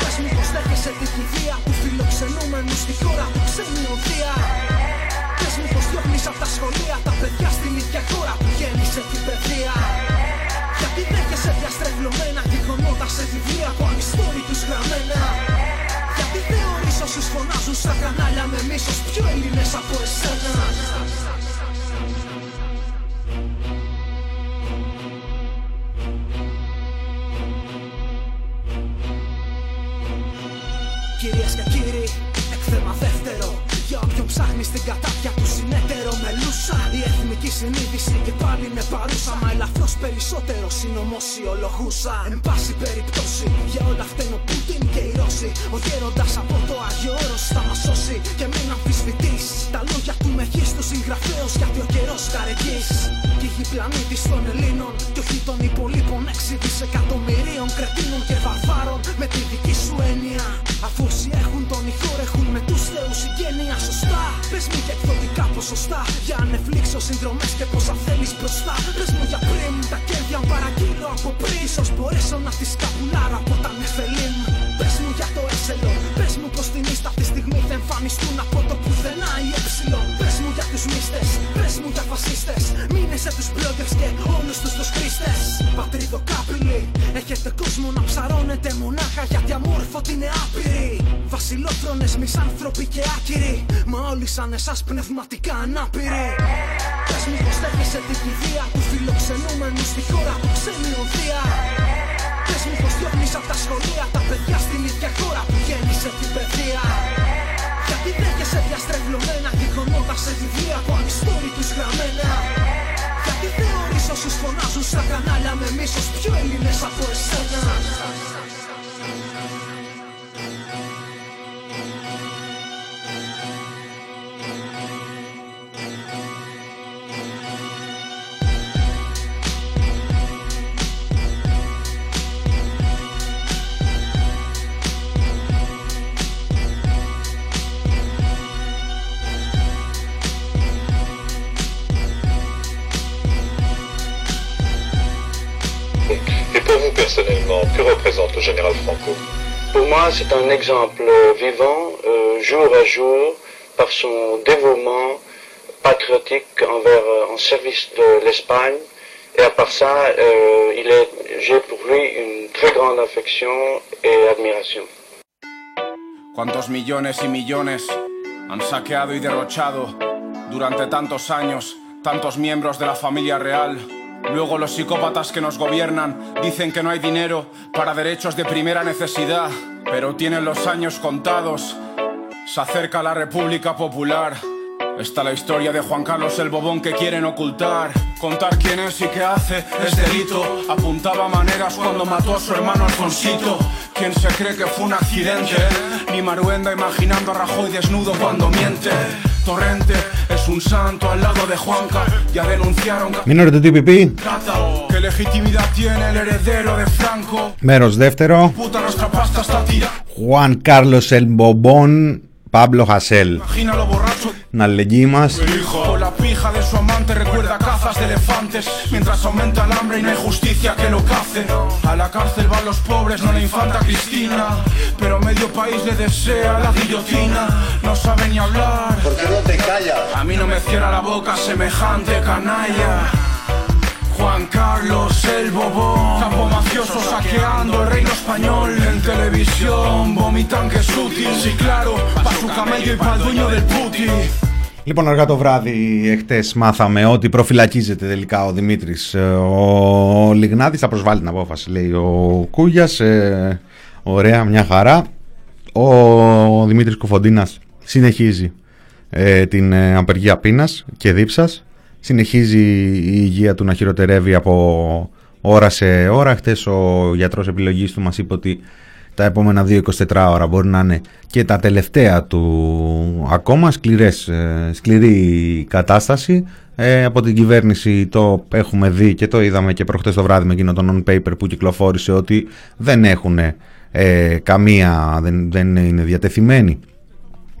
Πες μου πως δέχεσαι την κηδεία του φιλοξενούμενου στη χώρα του ξένη οδεία. Πες μου πως διώχνεις απ' τα σχολεία τα παιδιά στην ίδια χώρα που γέννησε την παιδεία. Γιατί δέχεσαι διαστρεβλωμένα γεγονότα σε βιβλία από ανιστόριτους γραμμένα. Γιατί θεωρείς όσους φωνάζουν στα κανάλια με μίσος πιο Έλληνες από εσένα. Κυρίες και κύριοι, εκθέμα δεύτερο, για όποιον ψάχνει στην κατάτια του συνέτερο μελούσα. Η εθνική συνείδηση και πάλι είναι παρούσα, μα ελαφρώς περισσότερο συνωμοσιολογούσα. Εν πάση περιπτώσει, για όλα φταίνε ο Πούτιν και οι Ρώσοι. Ο γέροντας από το Άγιο Όρος θα μας σώσει. Και μην αμφισβητείς τα λόγια του μεγίστου συγγραφέως, γιατί ο καιρός καρεγγείς. Κι η πλανήτης των Ελλήνων και όχι των υπολείπων έξι δισεκατομμυρίων κρετίνων και βαρβάρων με τη δική σου έννοια. Αφού όσοι έχουν τον ηχόρ έχουν με τους θεούς συγγένεια. Σωστά, πες μου για εκδοτικά ποσοστά, για ανεφλήξω συνδρομές και πόσα θέλεις μπροστά. Πες μου για πριν τα κέρδια παρακύλω από πριν, ίσως μπορέσω να τη σκαπουλάρω από τα νεφελήν. Πες μου για το έσελο, πες μου πως την ίστα αυτή τη στιγμή θα εμφανιστούν από το πουθενά ή έψιλον. Πες μου για τους μίστες, πες μου για φασίστες, μείνεσαι τους bloggers και όλους τους τους χρήστες. Πατρίδο κάπηλη, έχετε κόσμο να ψαρώνετε μονάχα γιατί αμόρφωτοι είναι άπειροι. Βασιλόφρονες, μισάνθρωποι και άκυροι, μα όλοι σαν εσάς πνευματικά ανάπηροι. Πες μου πως δέχεσαι την κηδεία του φιλοξενούμενου στη χώρα του ξένη οδεία. Πες μου πως διώχνεις απ' τα σχολεία τα παιδιά στην ίδια χώρα που γέννησε την παιδεία. Γιατί δέχεσαι διαστρεβλωμένα γεγονότα σε βιβλία από ανιστόριτους γραμμένα. Γιατί θεωρείς όσους φωνάζουν στα κανάλια με μίσος πιο Έλληνες από εσένα. Personnellement, que représente le général Franco? Pour moi, c'est un exemple vivant, euh, jour à jour, par son dévouement patriotique envers, euh, en service de l'Espagne. Et à part ça, euh, il est, j'ai pour lui une très grande affection et admiration. Cuántos millones y millones han saqueado y derrochado durante tantos años, tantos miembros de la familia real. Luego los psicópatas que nos gobiernan dicen que no hay dinero para derechos de primera necesidad, pero tienen los años contados. Se acerca la República Popular. Está la historia de Juan Carlos el Bobón que quieren ocultar. Contar quién es y qué hace es delito. Apuntaba maneras cuando mató a su hermano Alfonsito. ¿Quién se cree que fue un accidente? Ni Maruenda imaginando a Rajoy desnudo cuando miente. Torrente es un santo al lado de Juanca. Ya denunciaron... Minor de τι πι πι. ¿Qué legitimidad tiene el heredero de Franco? Μέρος δεύτερο. Juan Carlos el Bobón, Pablo Hasél. Την αλληλεγγύη μας. Juan Carlos el Bobón, capo mafioso saqueando el reino español. En televisión vomitan que es útil. Sí, claro, pa' su camello y pa'l dueño del puti. Λοιπόν, αργά το βράδυ εχθές μάθαμε ότι προφυλακίζεται τελικά ο Δημήτρης ο Λιγνάδης. Θα προσβάλλει την απόφαση, λέει ο Κούγιας. Ε, ωραία, μια χαρά. Ο, ο Δημήτρης Κοφοντίνας συνεχίζει ε, την ε, απεργία πείνας και δίψας. συνεχίζει η υγεία του να χειροτερεύει από ώρα σε ώρα. Χτες ο γιατρός επιλογής του μας είπε ότι τα επόμενα δύο με εικοσιτέσσερις ώρα μπορεί να είναι και τα τελευταία του ακόμα. Σκληρές, σκληρή κατάσταση. Ε, από την κυβέρνηση το έχουμε δει και το είδαμε και προχτές το βράδυ με εκείνο το non-paper που κυκλοφόρησε, ότι δεν έχουν ε, καμία, δεν, δεν είναι διατεθειμένοι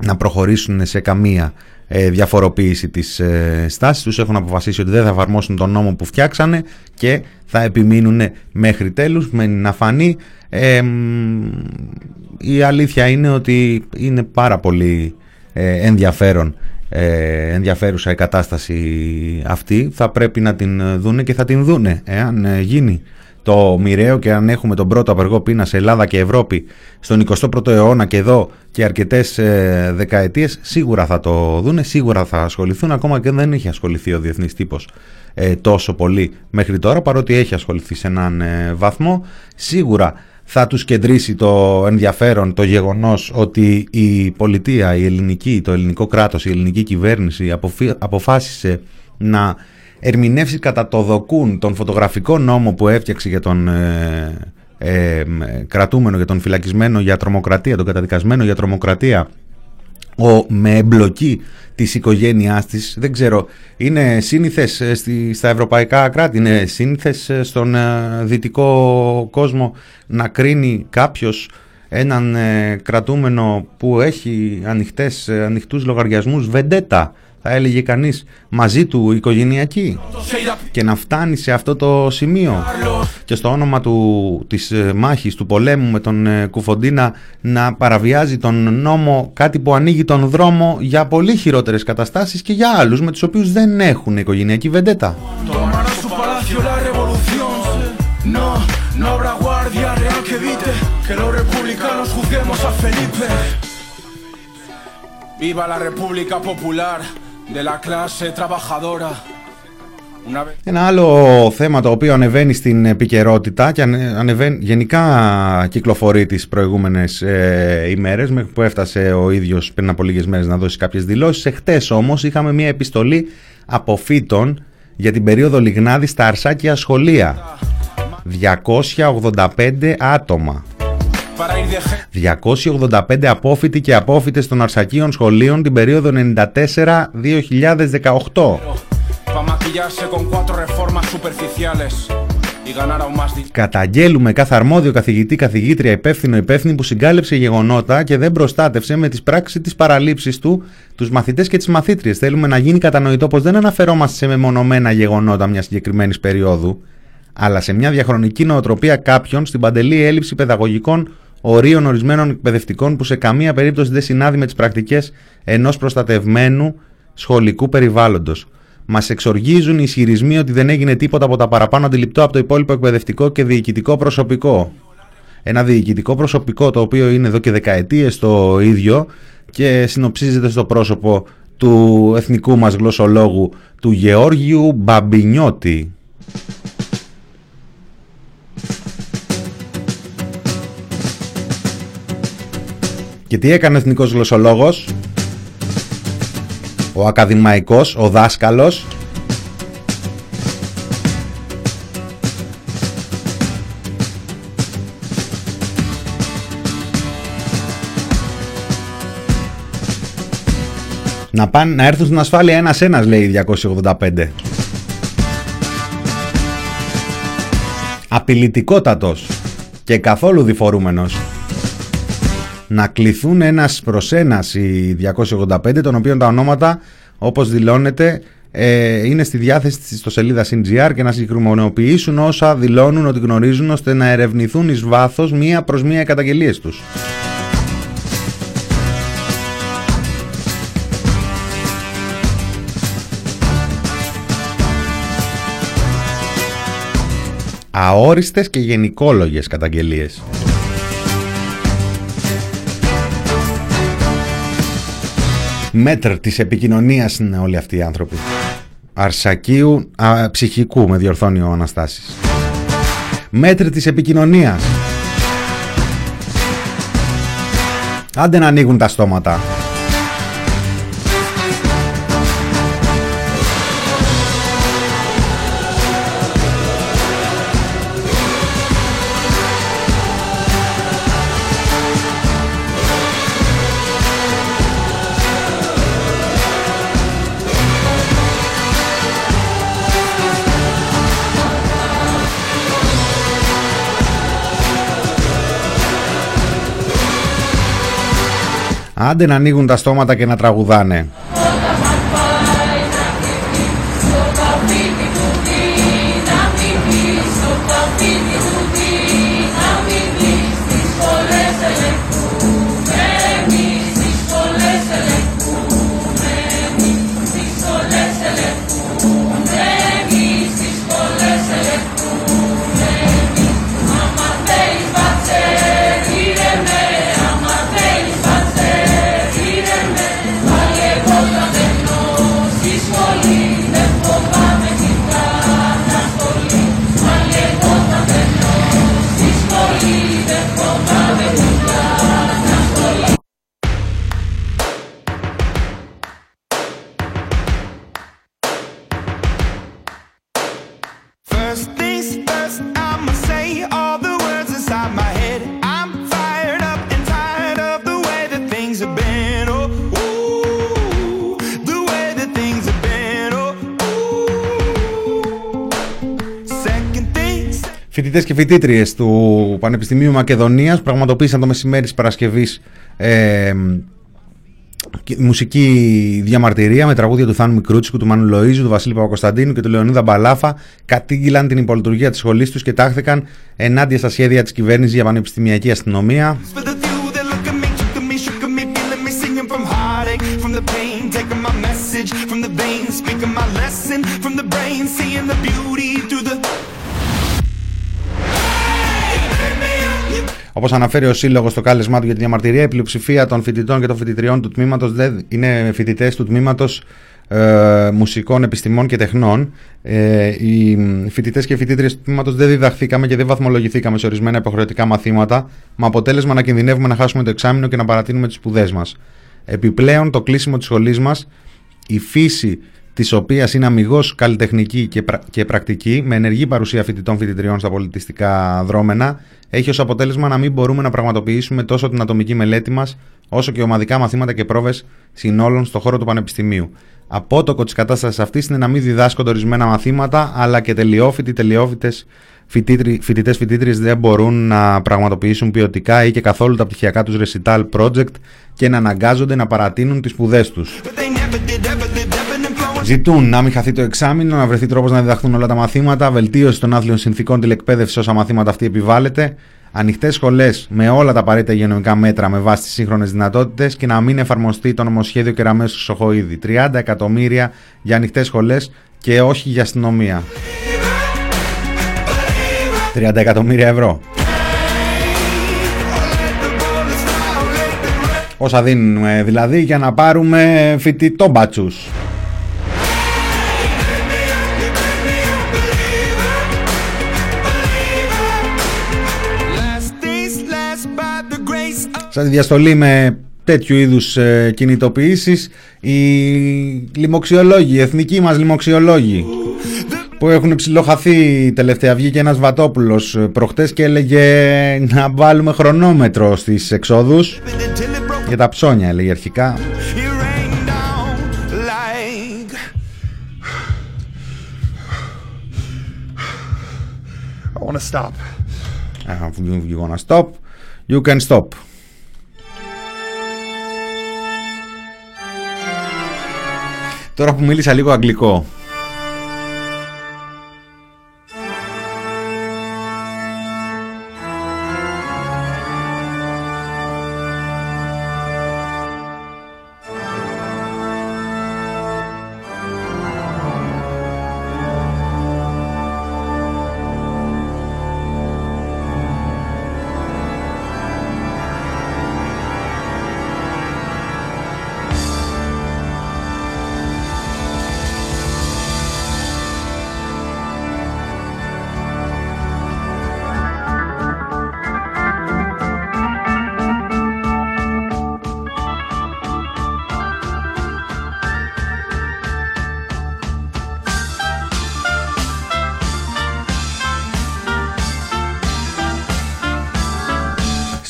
να προχωρήσουν σε καμία ε, διαφοροποίηση της ε, στάσης τους. Έχουν αποφασίσει ότι δεν θα εφαρμόσουν τον νόμο που φτιάξανε και θα επιμείνουν μέχρι τέλους, μένει να φανεί. Ε, η αλήθεια είναι ότι είναι πάρα πολύ ε, ενδιαφέρον Ε, ενδιαφέρουσα η κατάσταση αυτή. Θα πρέπει να την δούνε και θα την δούνε εάν γίνει το μοιραίο και αν έχουμε τον πρώτο απεργό πείνα σε Ελλάδα και Ευρώπη στον εικοστό πρώτο αιώνα και εδώ και αρκετές ε, δεκαετίες. Σίγουρα θα το δούνε, σίγουρα θα ασχοληθούν, ακόμα και δεν έχει ασχοληθεί ο διεθνής τύπος ε, τόσο πολύ μέχρι τώρα, παρότι έχει ασχοληθεί σε έναν ε, βαθμό. Σίγουρα θα τους κεντρήσει το ενδιαφέρον το γεγονός ότι η πολιτεία, η ελληνική, το ελληνικό κράτος, η ελληνική κυβέρνηση αποφυ... αποφάσισε να ερμηνεύσει κατά το δοκούν τον φωτογραφικό νόμο που έφτιαξε για τον ε, ε, κρατούμενο, για τον φυλακισμένο για τρομοκρατία, τον καταδικασμένο για τρομοκρατία, ο, με εμπλοκή της οικογένειάς της. Δεν ξέρω, είναι σύνηθες στη, στα ευρωπαϊκά κράτη, είναι σύνηθες στον ε, δυτικό κόσμο να κρίνει κάποιος έναν ε, κρατούμενο που έχει ανοιχτές, ε, ανοιχτούς λογαριασμούς, βεντέτα θα έλεγε κανείς, μαζί του οικογενειακή, και να φτάνει σε αυτό το σημείο και στο όνομα του, της μάχης, του πολέμου με τον Κουφοντίνα, να παραβιάζει τον νόμο, κάτι που ανοίγει τον δρόμο για πολύ χειρότερες καταστάσεις και για άλλους με τους οποίους δεν έχουν οικογενειακή βεντέτα. Ένα άλλο θέμα το οποίο ανεβαίνει στην επικαιρότητα και ανεβαίνει, γενικά κυκλοφορεί τις προηγούμενες ε, ημέρες, μέχρι που έφτασε ο ίδιος πριν από λίγες μέρες να δώσει κάποιες δηλώσεις. Εχθές όμως είχαμε μια επιστολή από φοίτων για την περίοδο Λιγνάδη στα Αρσάκια σχολεία. διακόσια ογδόντα πέντε άτομα. διακόσιοι ογδόντα πέντε απόφοιτοι και απόφοιτες των Αρσακίων σχολείων την περίοδο ενενήντα τέσσερα με δύο χιλιάδες δεκαοκτώ. Καταγγέλουμε κάθε αρμόδιο καθηγητή, καθηγήτρια, υπεύθυνο, υπεύθυνη που συγκάλυψε γεγονότα και δεν προστάτευσε με τις πράξεις της παραλήψης του τους μαθητές και τις μαθήτριες. Θέλουμε να γίνει κατανοητό πως δεν αναφερόμαστε σε μεμονωμένα γεγονότα μιας συγκεκριμένης περίοδου, αλλά σε μια διαχρονική νοοτροπία κάποιων στην παντελή έλλειψη παιδαγωγικών ορίων ορισμένων εκπαιδευτικών που σε καμία περίπτωση δεν συνάδει με τις πρακτικές ενός προστατευμένου σχολικού περιβάλλοντος. Μας εξοργίζουν οι ισχυρισμοί ότι δεν έγινε τίποτα από τα παραπάνω αντιληπτό από το υπόλοιπο εκπαιδευτικό και διοικητικό προσωπικό. Ένα διοικητικό προσωπικό το οποίο είναι εδώ και δεκαετίες το ίδιο και συνοψίζεται στο πρόσωπο του εθνικού μας γλωσσολόγου, του Γεώργιου Μπαμπινιώτη. Και τι έκανε ο εθνικός γλωσσολόγος, ο ακαδημαϊκός, ο δάσκαλος? Να, πάνε, να έρθουν στην ασφάλεια ένας-ένας, λέει διακόσιοι ογδόντα πέντε. Απειλητικότατος και καθόλου διφορούμενος. Να κληθούν ένας προς ένας οι διακόσιοι ογδόντα πέντε, των οποίων τα ονόματα, όπως δηλώνεται, ε, είναι στη διάθεση της ιστοσελίδας εν τζι αρ, και να συγκεκριμενοποιήσουν όσα δηλώνουν ότι γνωρίζουν, ώστε να ερευνηθούν εις βάθος μία προς μία οι καταγγελίες τους. Αόριστες και γενικόλογες καταγγελίες. Μέτρ της επικοινωνίας είναι όλοι αυτοί οι άνθρωποι. Αρσακίου α, ψυχικού, με διορθώνει ο Αναστάσης. Μέτρ της επικοινωνίας. Άντε να ανοίγουν τα στόματα. Άντε να ανοίγουν τα στόματα και να τραγουδάνε. Φοιτητές και φοιτήτριες του Πανεπιστημίου Μακεδονίας πραγματοποίησαν το μεσημέρι της Παρασκευής ε, μουσική διαμαρτυρία με τραγούδια του Θάνου Μικρούτσικου, του Μάνου Λοΐζου, του Βασίλη Παπακοσταντίνου και του Λεωνίδα Μπαλάφα. Κατήγγυλαν την υπολειτουργία της σχολής τους και τάχθηκαν ενάντια στα σχέδια της κυβέρνησης για πανεπιστημιακή αστυνομία. Όπως αναφέρει ο Σύλλογος στο κάλεσμά του για τη διαμαρτυρία, η πλειοψηφία των φοιτητών και των φοιτητριών του τμήματος είναι φοιτητές του τμήματος ε, μουσικών επιστημών και τεχνών. Ε, οι φοιτητές και οι φοιτήτριες του τμήματος δεν διδαχθήκαμε και δεν βαθμολογηθήκαμε σε ορισμένα υποχρεωτικά μαθήματα, με αποτέλεσμα να κινδυνεύουμε να χάσουμε το εξάμηνο και να παρατείνουμε τις σπουδές μας. Επιπλέον, το κλείσιμο της σχολής μας, η φύση της οποίας είναι αμιγώς καλλιτεχνική και, πρα... και πρακτική, με ενεργή παρουσία φοιτητών φοιτητριών στα πολιτιστικά δρόμενα, έχει ως αποτέλεσμα να μην μπορούμε να πραγματοποιήσουμε τόσο την ατομική μελέτη μας, όσο και ομαδικά μαθήματα και πρόβες συνόλων στον χώρο του Πανεπιστημίου. Απότοκο της κατάστασης αυτής είναι να μην διδάσκονται ορισμένα μαθήματα, αλλά και τελειόφοιτοι, τελειόφοιτες, φοιτητές, φοιτήτριες δεν μπορούν να πραγματοποιήσουν ποιοτικά ή και καθόλου τα πτυχιακά τους recital project και να αναγκάζονται να παρατείνουν τις σπουδές τους. Ζητούν να μην χαθεί το εξάμηνο, να βρεθεί τρόπος να διδαχθούν όλα τα μαθήματα, βελτίωση των άθλιων συνθήκων τηλεκπαίδευσης όσα μαθήματα αυτή επιβάλλεται, ανοιχτές σχολές με όλα τα απαραίτητα υγειονομικά μέτρα με βάση τις σύγχρονες δυνατότητες και να μην εφαρμοστεί το νομοσχέδιο Κεραμέως Χρυσοχοΐδη. τριάντα εκατομμύρια για ανοιχτές σχολές και όχι για αστυνομία. τριάντα εκατομμύρια ευρώ. Όσα δίνουμε δηλαδή για να πάρουμε φοιτητόμπατσους. Σαν τη διαστολή με τέτοιου είδους ε, κινητοποιήσεις, οι λοιμοξιολόγοι, οι εθνικοί μας λοιμοξιολόγοι που έχουν ψιλοχαθεί τελευταία, βγήκε ένας Βατόπουλος προχτές και έλεγε να βάλουμε χρονόμετρο στις εξόδους για τα ψώνια, έλεγε αρχικά. I wanna stop. If you wanna stop, you can stop. Τώρα που μίλησα λίγο αγγλικό.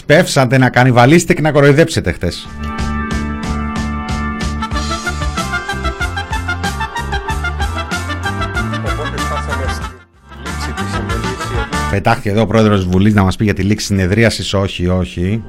Πεύσατε να κανιβαλίσετε και να κοροϊδέψετε χτες. Πετάχτηκε εδώ ο πρόεδρος της Βουλής να μας πει για τη λήξη συνεδρίασης. Όχι, όχι.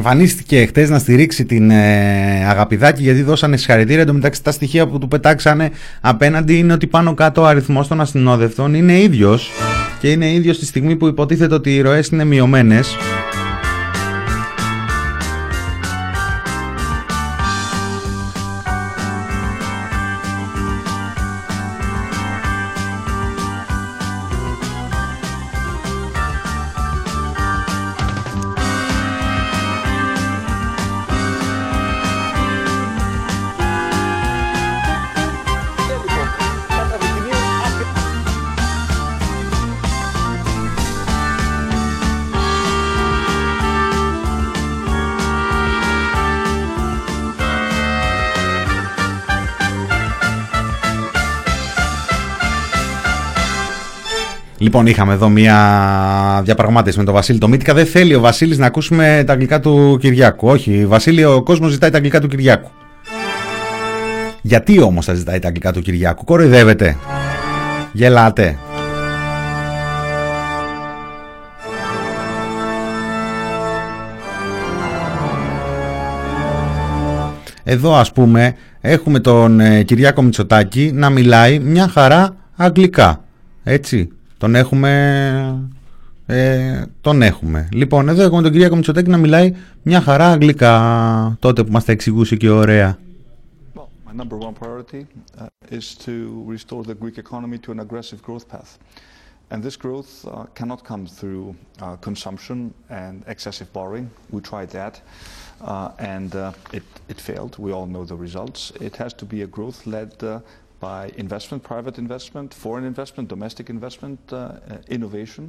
εμφανίστηκε χτες να στηρίξει την ε, Αγαπηδάκη, γιατί δώσανε συγχαρητήρια. Εν τω μεταξύ, τα στοιχεία που του πετάξανε απέναντι είναι ότι πάνω κάτω ο αριθμός των ασυνόδευτων είναι ίδιος. Και είναι ίδιος στη στιγμή που υποτίθεται ότι οι ροές είναι μειωμένες. Λοιπόν, είχαμε εδώ μια διαπραγμάτευση με τον Βασίλη το Μήτικα. Δεν θέλει ο Βασίλης να ακούσουμε τα αγγλικά του Κυριάκου. Όχι, Βασίλη, ο κόσμος ζητάει τα αγγλικά του Κυριάκου. Γιατί όμως θα ζητάει τα αγγλικά του Κυριάκου? Κοροϊδεύετε. Γελάτε. Εδώ ας πούμε έχουμε τον ε, Κυριάκο Μητσοτάκη να μιλάει μια χαρά αγγλικά. Έτσι. Τον έχουμε, ε, τον έχουμε. Λοιπόν, εδώ έχουμε τον Κυριάκο Μητσοτάκη να μιλάει μια χαρά αγγλικά, τότε που μας τα εξηγούσε και ωραία. My number one priority is to restore the Greek economy to an aggressive growth path. And this growth cannot come through consumption and excessive borrowing. We tried that and it it failed. We all know the results. It has to be a growth-led by investment, private investment, foreign investment, domestic investment, uh, innovation,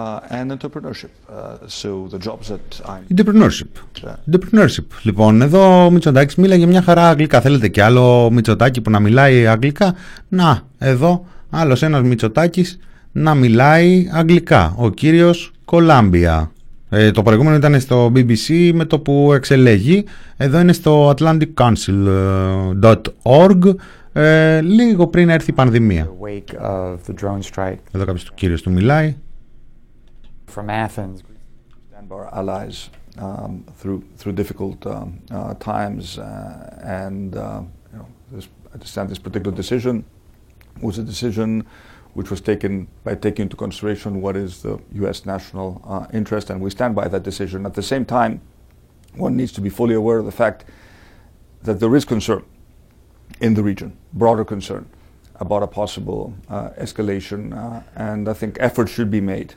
uh, and entrepreneurship. Uh, so the jobs that I'm... Entrepreneurship. Yeah. Entrepreneurship. Λοιπόν, εδώ ο Μητσοτάκης μίλαγε μια χαρά αγγλικά. Θέλετε και άλλο Μητσοτάκη που να μιλάει αγγλικά? Να, εδώ άλλος ένας Μητσοτάκης να μιλάει αγγλικά. Ο κύριος Κολάμπια. Ε, το προηγούμενο ήταν στο μπι μπι σι με το που εξελέγει. Εδώ είναι στο atlantic council dot org. Ε, λίγο πριν έρθει η πανδημία. Εδώ κάποιος του κύριος του μιλάει. From Athens. Allies um, through through difficult uh, uh, times uh, and uh, you know this, I understand this particular decision was a decision which was taken by taking into consideration what is the U S national uh, interest, and we stand by that decision. At the same time, one needs to be fully aware of the fact that there is concern in the region, broader concern about a possible uh, escalation, uh, and I think efforts should be made.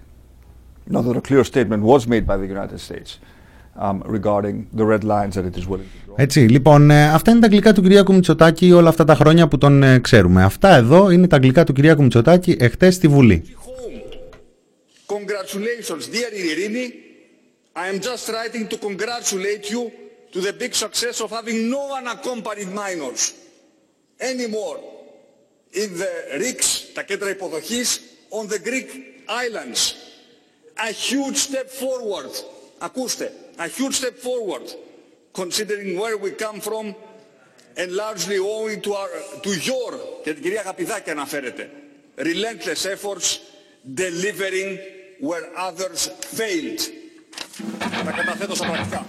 Now that a clear statement was made by the United States um, regarding the red lines that it is willing to draw. Έτσι, λοιπόν, ε, αυτά είναι τα αγγλικά του Κυριάκου Μητσοτάκη όλα αυτά τα χρόνια που τον ε, ξέρουμε. Αυτά εδώ είναι τα αγγλικά του Κυριάκου Μητσοτάκη εχθές στη Βουλή. Congratulations, dear Irini. I am just writing to congratulate you to the big success of having no unaccompanied minors anymore in the rigs, τα κέντρα υποδοχής, on the Greek islands. A huge step forward, ακούστε, a huge step forward, considering where we come from and largely owing to, our, to your, και την κυρία Αγαπηδάκη αναφέρεται, relentless efforts, delivering where others failed. Τα καταθέτω στα πρακτικά.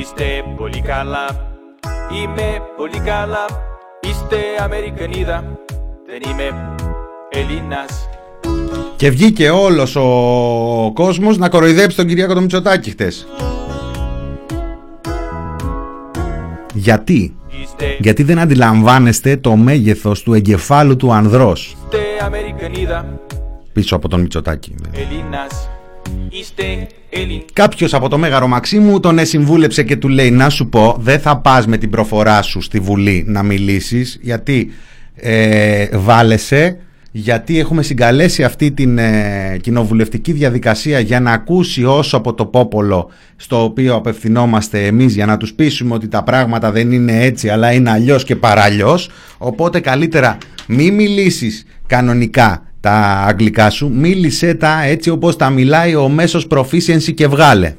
Είστε πολύ καλά, είμαι πολύ καλά, είστε Αμερικανίδα, δεν είμαι Ελλήνας. Και βγήκε όλος ο κόσμος να κοροϊδέψει τον Κυριάκο τον Μητσοτάκη χτες. Γιατί? Είστε... Γιατί δεν αντιλαμβάνεστε το μέγεθος του εγκεφάλου του ανδρός. Είστε Αμερικανίδα. Πίσω από τον Μητσοτάκη. Ελλήνας. Κάποιος από το Μέγαρο Μαξίμου τον εσυμβούλεψε και του λέει να σου πω, δεν θα πας με την προφορά σου στη Βουλή να μιλήσεις, γιατί ε, βάλεσαι, γιατί έχουμε συγκαλέσει αυτή την ε, κοινοβουλευτική διαδικασία για να ακούσει όσο από το πόπολο στο οποίο απευθυνόμαστε εμείς, για να τους πείσουμε ότι τα πράγματα δεν είναι έτσι αλλά είναι αλλιώς και παραλλιώς. Οπότε καλύτερα μη μιλήσεις κανονικά τα αγγλικά σου, μίλησέ τα έτσι όπως τα μιλάει ο μέσος proficiency και βγάλε.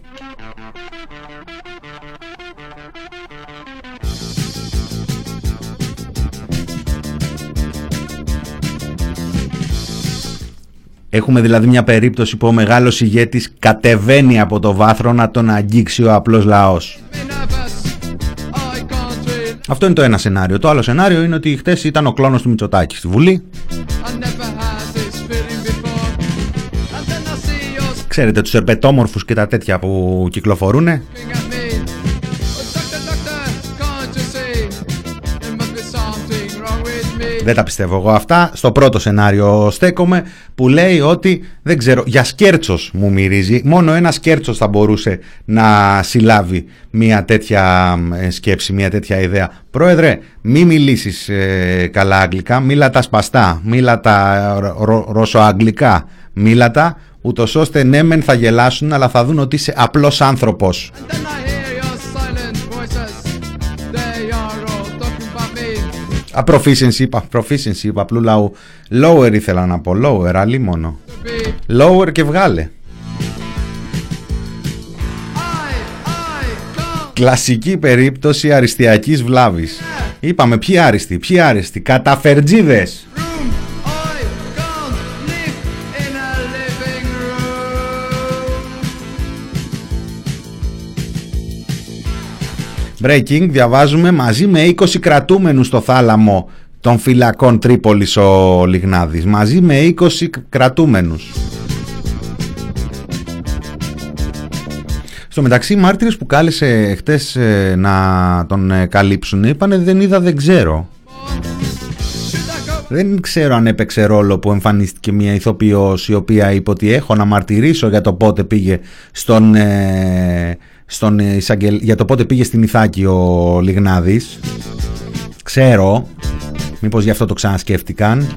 Έχουμε δηλαδή μια περίπτωση που ο μεγάλος ηγέτης κατεβαίνει από το βάθρο να τον αγγίξει ο απλός λαός. Αυτό είναι το ένα σενάριο. Το άλλο σενάριο είναι ότι χτες ήταν ο κλόνος του Μητσοτάκη στη Βουλή. Ξέρετε τους ερπετόμορφους και τα τέτοια που κυκλοφορούνε. Δεν τα πιστεύω εγώ αυτά. Στο πρώτο σενάριο στέκομαι, που λέει ότι δεν ξέρω, για σκέρτσος μου μυρίζει. Μόνο ένα σκέρτσος θα μπορούσε να συλλάβει μια τέτοια σκέψη, μια τέτοια ιδέα. Πρόεδρε, μη μιλήσεις ε, καλά αγγλικά, μίλα τα σπαστά, μίλα τα ρω, ρωσοαγγλικά, μίλα τα, ούτως ώστε ναι μεν θα γελάσουν, αλλά θα δουν ότι είσαι απλός άνθρωπος. Α, proficiency είπα, proficiency είπα, απλού λαού. Lower ήθελα να πω, lower, αλλή μόνο. Lower και βγάλε. Κλασική περίπτωση αριστειακής βλάβης. Είπαμε ποιοι άριστοι, ποιοι άριστοι, καταφερτζίδες. Breaking, διαβάζουμε, μαζί με είκοσι κρατούμενους στο θάλαμο των φυλακών Τρίπολης ο Λιγνάδης. Μαζί με είκοσι κρατούμενους. Στο μεταξύ, οι μάρτυρες που κάλεσε χτες ε, να τον ε, καλύψουν είπανε δεν είδα, δεν ξέρω. Δεν ξέρω αν έπαιξε ρόλο που εμφανίστηκε μια ηθοποιός η οποία είπε ότι έχω να μαρτυρήσω για το πότε πήγε στον... Ε, Στον εισαγγελ... για το πότε πήγε στην Ιθάκη ο Λιγνάδης. Ξέρω, μήπως γι' αυτό το ξανασκέφτηκαν.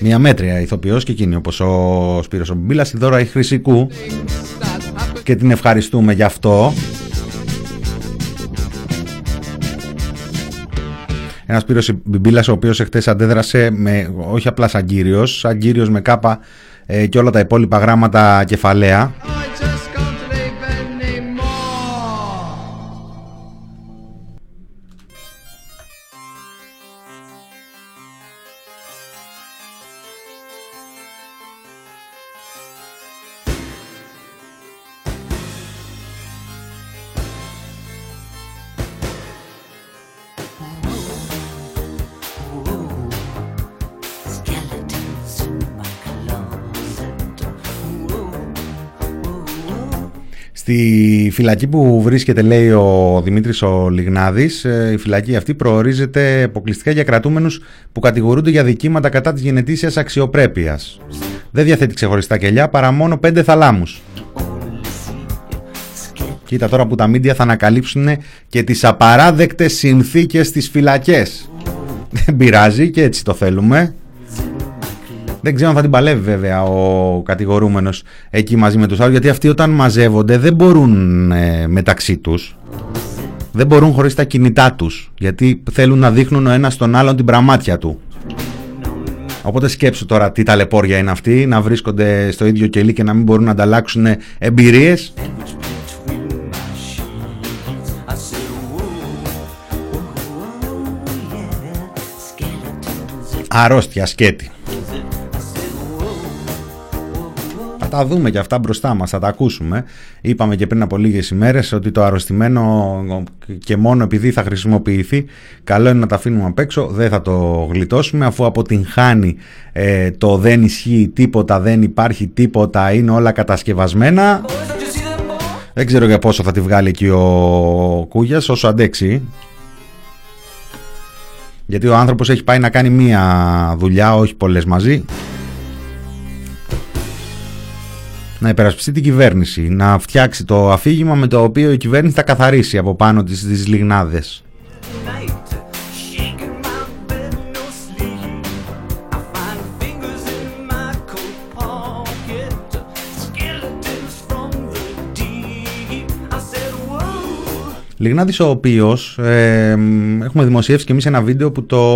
Μια μέτρια ηθοποιός και εκείνη, όπως ο Σπύρος ο Μπίλας, η Δώρα η Χρυσικού, και την ευχαριστούμε γι' αυτό. Ένας Σπύρος Μπιμπίλας ο οποίος εχθές αντέδρασε με, όχι απλά σαν κύριος, σαν κύριος με κάπα ε, και όλα τα υπόλοιπα γράμματα κεφαλαία. Στη φυλακή που βρίσκεται, λέει ο Δημήτρης ο Λιγνάδης, η φυλακή αυτή προορίζεται αποκλειστικά για κρατούμενους που κατηγορούνται για δικήματα κατά της γενετήσιας αξιοπρέπειας. Δεν διαθέτει ξεχωριστά κελιά παρά μόνο πέντε θαλάμους. Κοίτα τώρα που τα μίντια θα ανακαλύψουν και τις απαράδεκτες συνθήκες στις φυλακές. Δεν πειράζει, και έτσι το θέλουμε. Δεν ξέρω αν θα την παλεύει βέβαια ο κατηγορούμενος εκεί μαζί με τους άλλους, γιατί αυτοί όταν μαζεύονται δεν μπορούν ε, μεταξύ τους, δεν μπορούν χωρίς τα κινητά τους, γιατί θέλουν να δείχνουν ο ένας τον άλλον την πραμάτια του. Οπότε σκέψου τώρα τι ταλαιπώρια είναι αυτοί, να βρίσκονται στο ίδιο κελί και να μην μπορούν να ανταλλάξουν εμπειρίες. Αρρώστια, σκέτη. Θα τα δούμε και αυτά μπροστά μας, θα τα ακούσουμε. Είπαμε και πριν από λίγες ημέρες ότι το αρρωστημένο και μόνο επειδή θα χρησιμοποιηθεί, καλό είναι να τα αφήνουμε απ' έξω, δεν θα το γλιτώσουμε, αφού αποτυγχάνει ε, το δεν ισχύει τίποτα, δεν υπάρχει τίποτα, είναι όλα κατασκευασμένα. Δεν ξέρω για πόσο θα τη βγάλει εκεί ο Κούγιας, όσο αντέξει. Γιατί ο άνθρωπος έχει πάει να κάνει μία δουλειά, όχι πολλές μαζί. Να υπερασπιστεί την κυβέρνηση, να φτιάξει το αφήγημα με το οποίο η κυβέρνηση θα καθαρίσει από πάνω τις, τις λιγνάδες. Λιγνάδης ο οποίος ε, έχουμε δημοσιεύσει και εμείς ένα βίντεο που το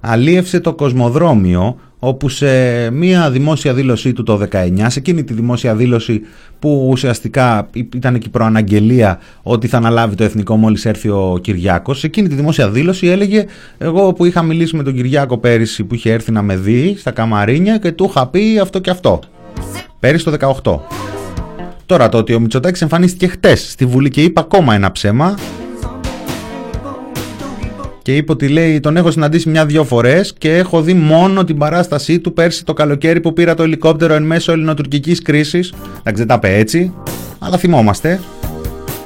αλίευσε το κοσμοδρόμιο όπου σε μία δημόσια δήλωσή του το δεκαεννιά, σε εκείνη τη δημόσια δήλωση που ουσιαστικά ήταν και η προαναγγελία ότι θα αναλάβει το εθνικό μόλις έρθει ο Κυριάκος, σε εκείνη τη δημόσια δήλωση έλεγε, εγώ που είχα μιλήσει με τον Κυριάκο πέρυσι που είχε έρθει να με δει στα Καμαρίνια και του είχα πει αυτό και αυτό, πέρυσι το δεκαοκτώ. Τώρα το ότι ο Μητσοτάκης εμφανίστηκε χτες στη Βουλή και είπε ακόμα ένα ψέμα, και είπε ότι λέει τον έχω συναντήσει μια-δυο φορές και έχω δει μόνο την παράστασή του πέρσι το καλοκαίρι που πήρα το ελικόπτερο εν μέσω ελληνοτουρκικής κρίσης. Εντάξει, δεν τα είπε έτσι, αλλά θυμόμαστε.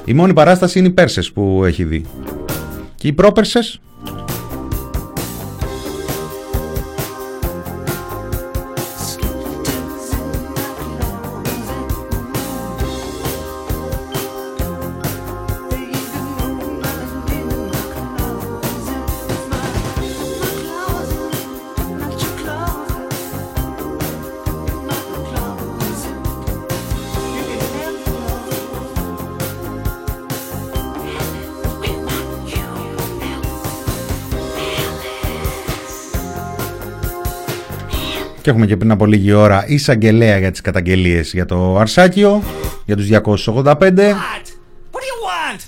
Η μόνη παράσταση είναι οι Πέρσες που έχει δει. Και οι Πρόπερσες. Και έχουμε και πριν από λίγη ώρα εισαγγελέα για τις καταγγελίες για το Αρσάκιο, για τους διακόσιους ογδόντα πέντε. What? What do you want?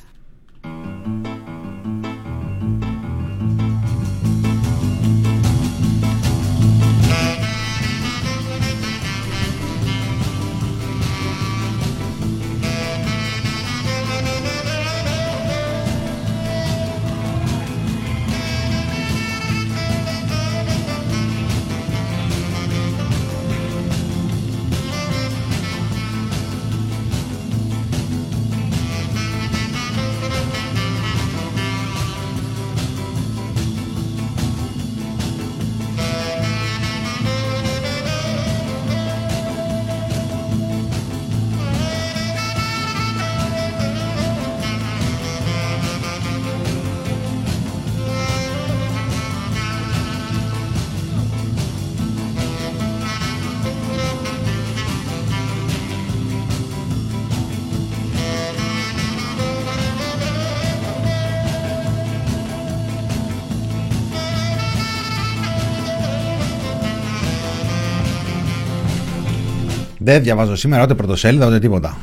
Δεν διαβάζω σήμερα ούτε πρωτοσέλιδα ούτε τίποτα.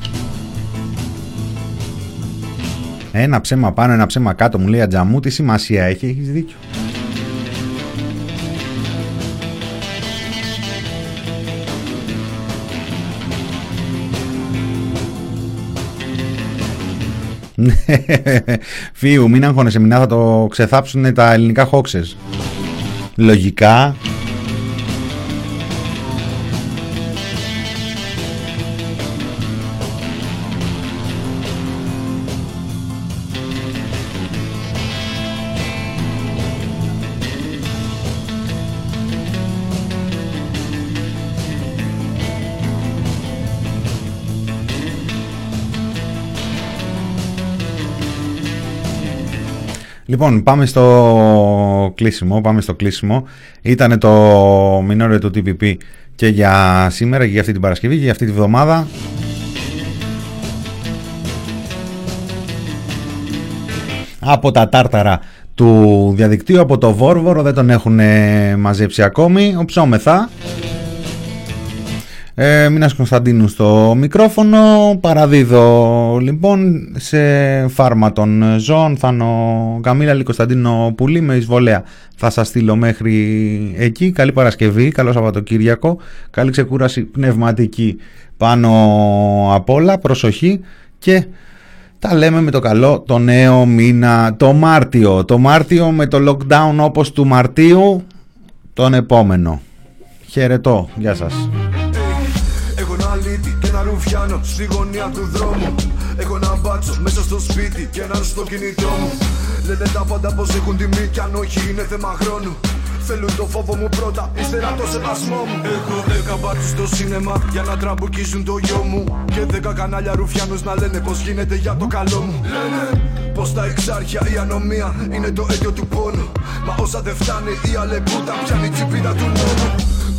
Ένα ψέμα πάνω, ένα ψέμα κάτω, μου λέει Ατζαμού, τι σημασία έχει, έχεις δίκιο. Φίου, μην αγχώνεσαι, μηνά θα το ξεθάψουν τα ελληνικά χόξες. Λογικά. Λοιπόν, πάμε στο κλείσιμο, πάμε στο κλείσιμο. Ήτανε το μηνόριο του τι πι πι και για σήμερα και για αυτή την Παρασκευή και για αυτή τη βδομάδα. Από τα τάρταρα του διαδικτύου, από το Βόρβορο, δεν τον έχουν μαζέψει ακόμη, ο ψώμεθα. Ε, Μινάς Κωνσταντίνου στο μικρόφωνο, παραδίδω λοιπόν σε φάρμα των ζώων, Θάνο Καμίλαλη, Κωνσταντίνο Πουλή, με εισβολέα θα σας στείλω μέχρι εκεί. Καλή Παρασκευή, καλό Σαββατοκύριακο, καλή ξεκούραση πνευματική πάνω απ' όλα, προσοχή και τα λέμε με το καλό το νέο μήνα, το Μάρτιο, το Μάρτιο με το lockdown όπως του Μαρτίου, τον επόμενο. Χαιρετώ, γεια σας. Στη γωνία του δρόμου έχω ένα μπάτσο μέσα στο σπίτι και έναν στο κινητό μου. Λένε τα πάντα πως έχουν τιμή κι αν όχι είναι θέμα χρόνου. Θέλουν το φόβο μου πρώτα, ύστερα το σεβασμό μου. Έχω δέκα μπάτσους στο σίνεμα για να τραμπουκίζουν το γιο μου. Και δέκα κανάλια ρουφιάνους να λένε πως γίνεται για το καλό μου. Λένε πως τα εξάρχεια η ανομία είναι το αίτιο του πόνου. Μα όσα δεν φτάνει η αλεπούτα πιάνει τσιπίδα του νόμου.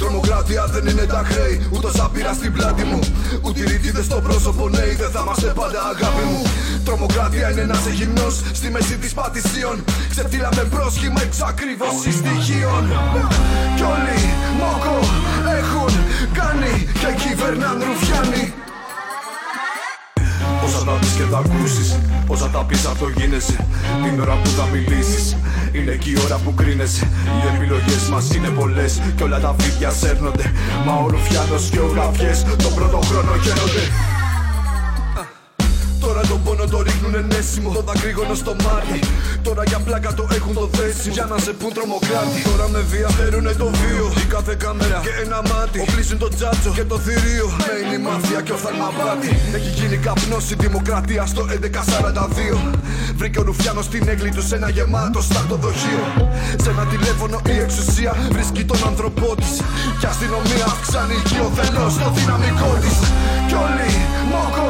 Τρομοκρατία δεν είναι τα χρέη, ούτε σαπίρα στην πλάτη μου. Ούτε ρητίδες στο πρόσωπο, νέοι δεν θα είμαστε πάντα αγάπη μου. Τρομοκρατία είναι ένας εχυμνός στη μέση της πατησίων. Ξεφτύλα με πρόσχημα εξακρίβωση στοιχείων. Κι όλοι μόκο θα πεις αυτό γίνεσαι. Την ώρα που θα μιλήσεις είναι και η ώρα που κρίνεσαι. Οι επιλογές μας είναι πολλές και όλα τα φίδια σέρνονται. Μα ο Ρουφιάνος και ο Γαβιές τον πρώτο χρόνο χαίρονται. Τώρα τον πόνο το ρίχνουνε νέσιμο, το δακρύγωνο στο μάτι. Τώρα για πλάκα το έχουν το δέσιμο, για να σε πουν τρομοκράτη. Τώρα με βία φέρουνε το βίο, η κάθε κάμερα και ένα μάτι. Οπλίζουν το τζάτσο και το θηρίο, μένει η μαφία και ο φθαλμαπάτη. Έχει γίνει καπνός η δημοκρατία στο χίλια εννιακόσια σαράντα δύο. Βρήκε ο Ρουφιάνος την έγκλη του σε ένα γεμάτο στάρτο δοχείο. Σε ένα τηλέφωνο η εξουσία βρίσκει τον άνθρωπό της. Κι αστυνομία αυξάνει οικειοθελώς το δυναμικό της. Κι όλοι μόκο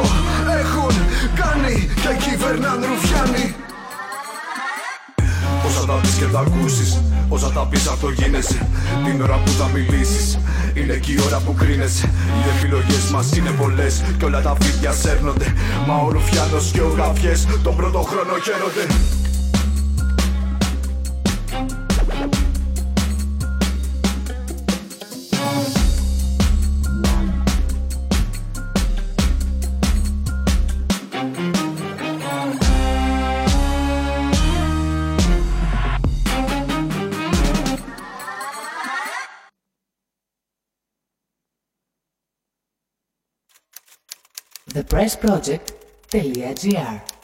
έχουν κάνει και κυβερνάν Ρουφιάνοι. Όσα τα πεις και τα ακούσεις, όσα τα πεις αυτό γίνεσαι. Την ώρα που θα μιλήσεις είναι και η ώρα που κρίνεσαι. Οι επιλογές μας είναι πολλές και όλα τα φίδια σέρνονται. Μα ο Ρουφιάνος και ο Γαβιές τον πρώτο χρόνο χαίρονται. the press project dot g r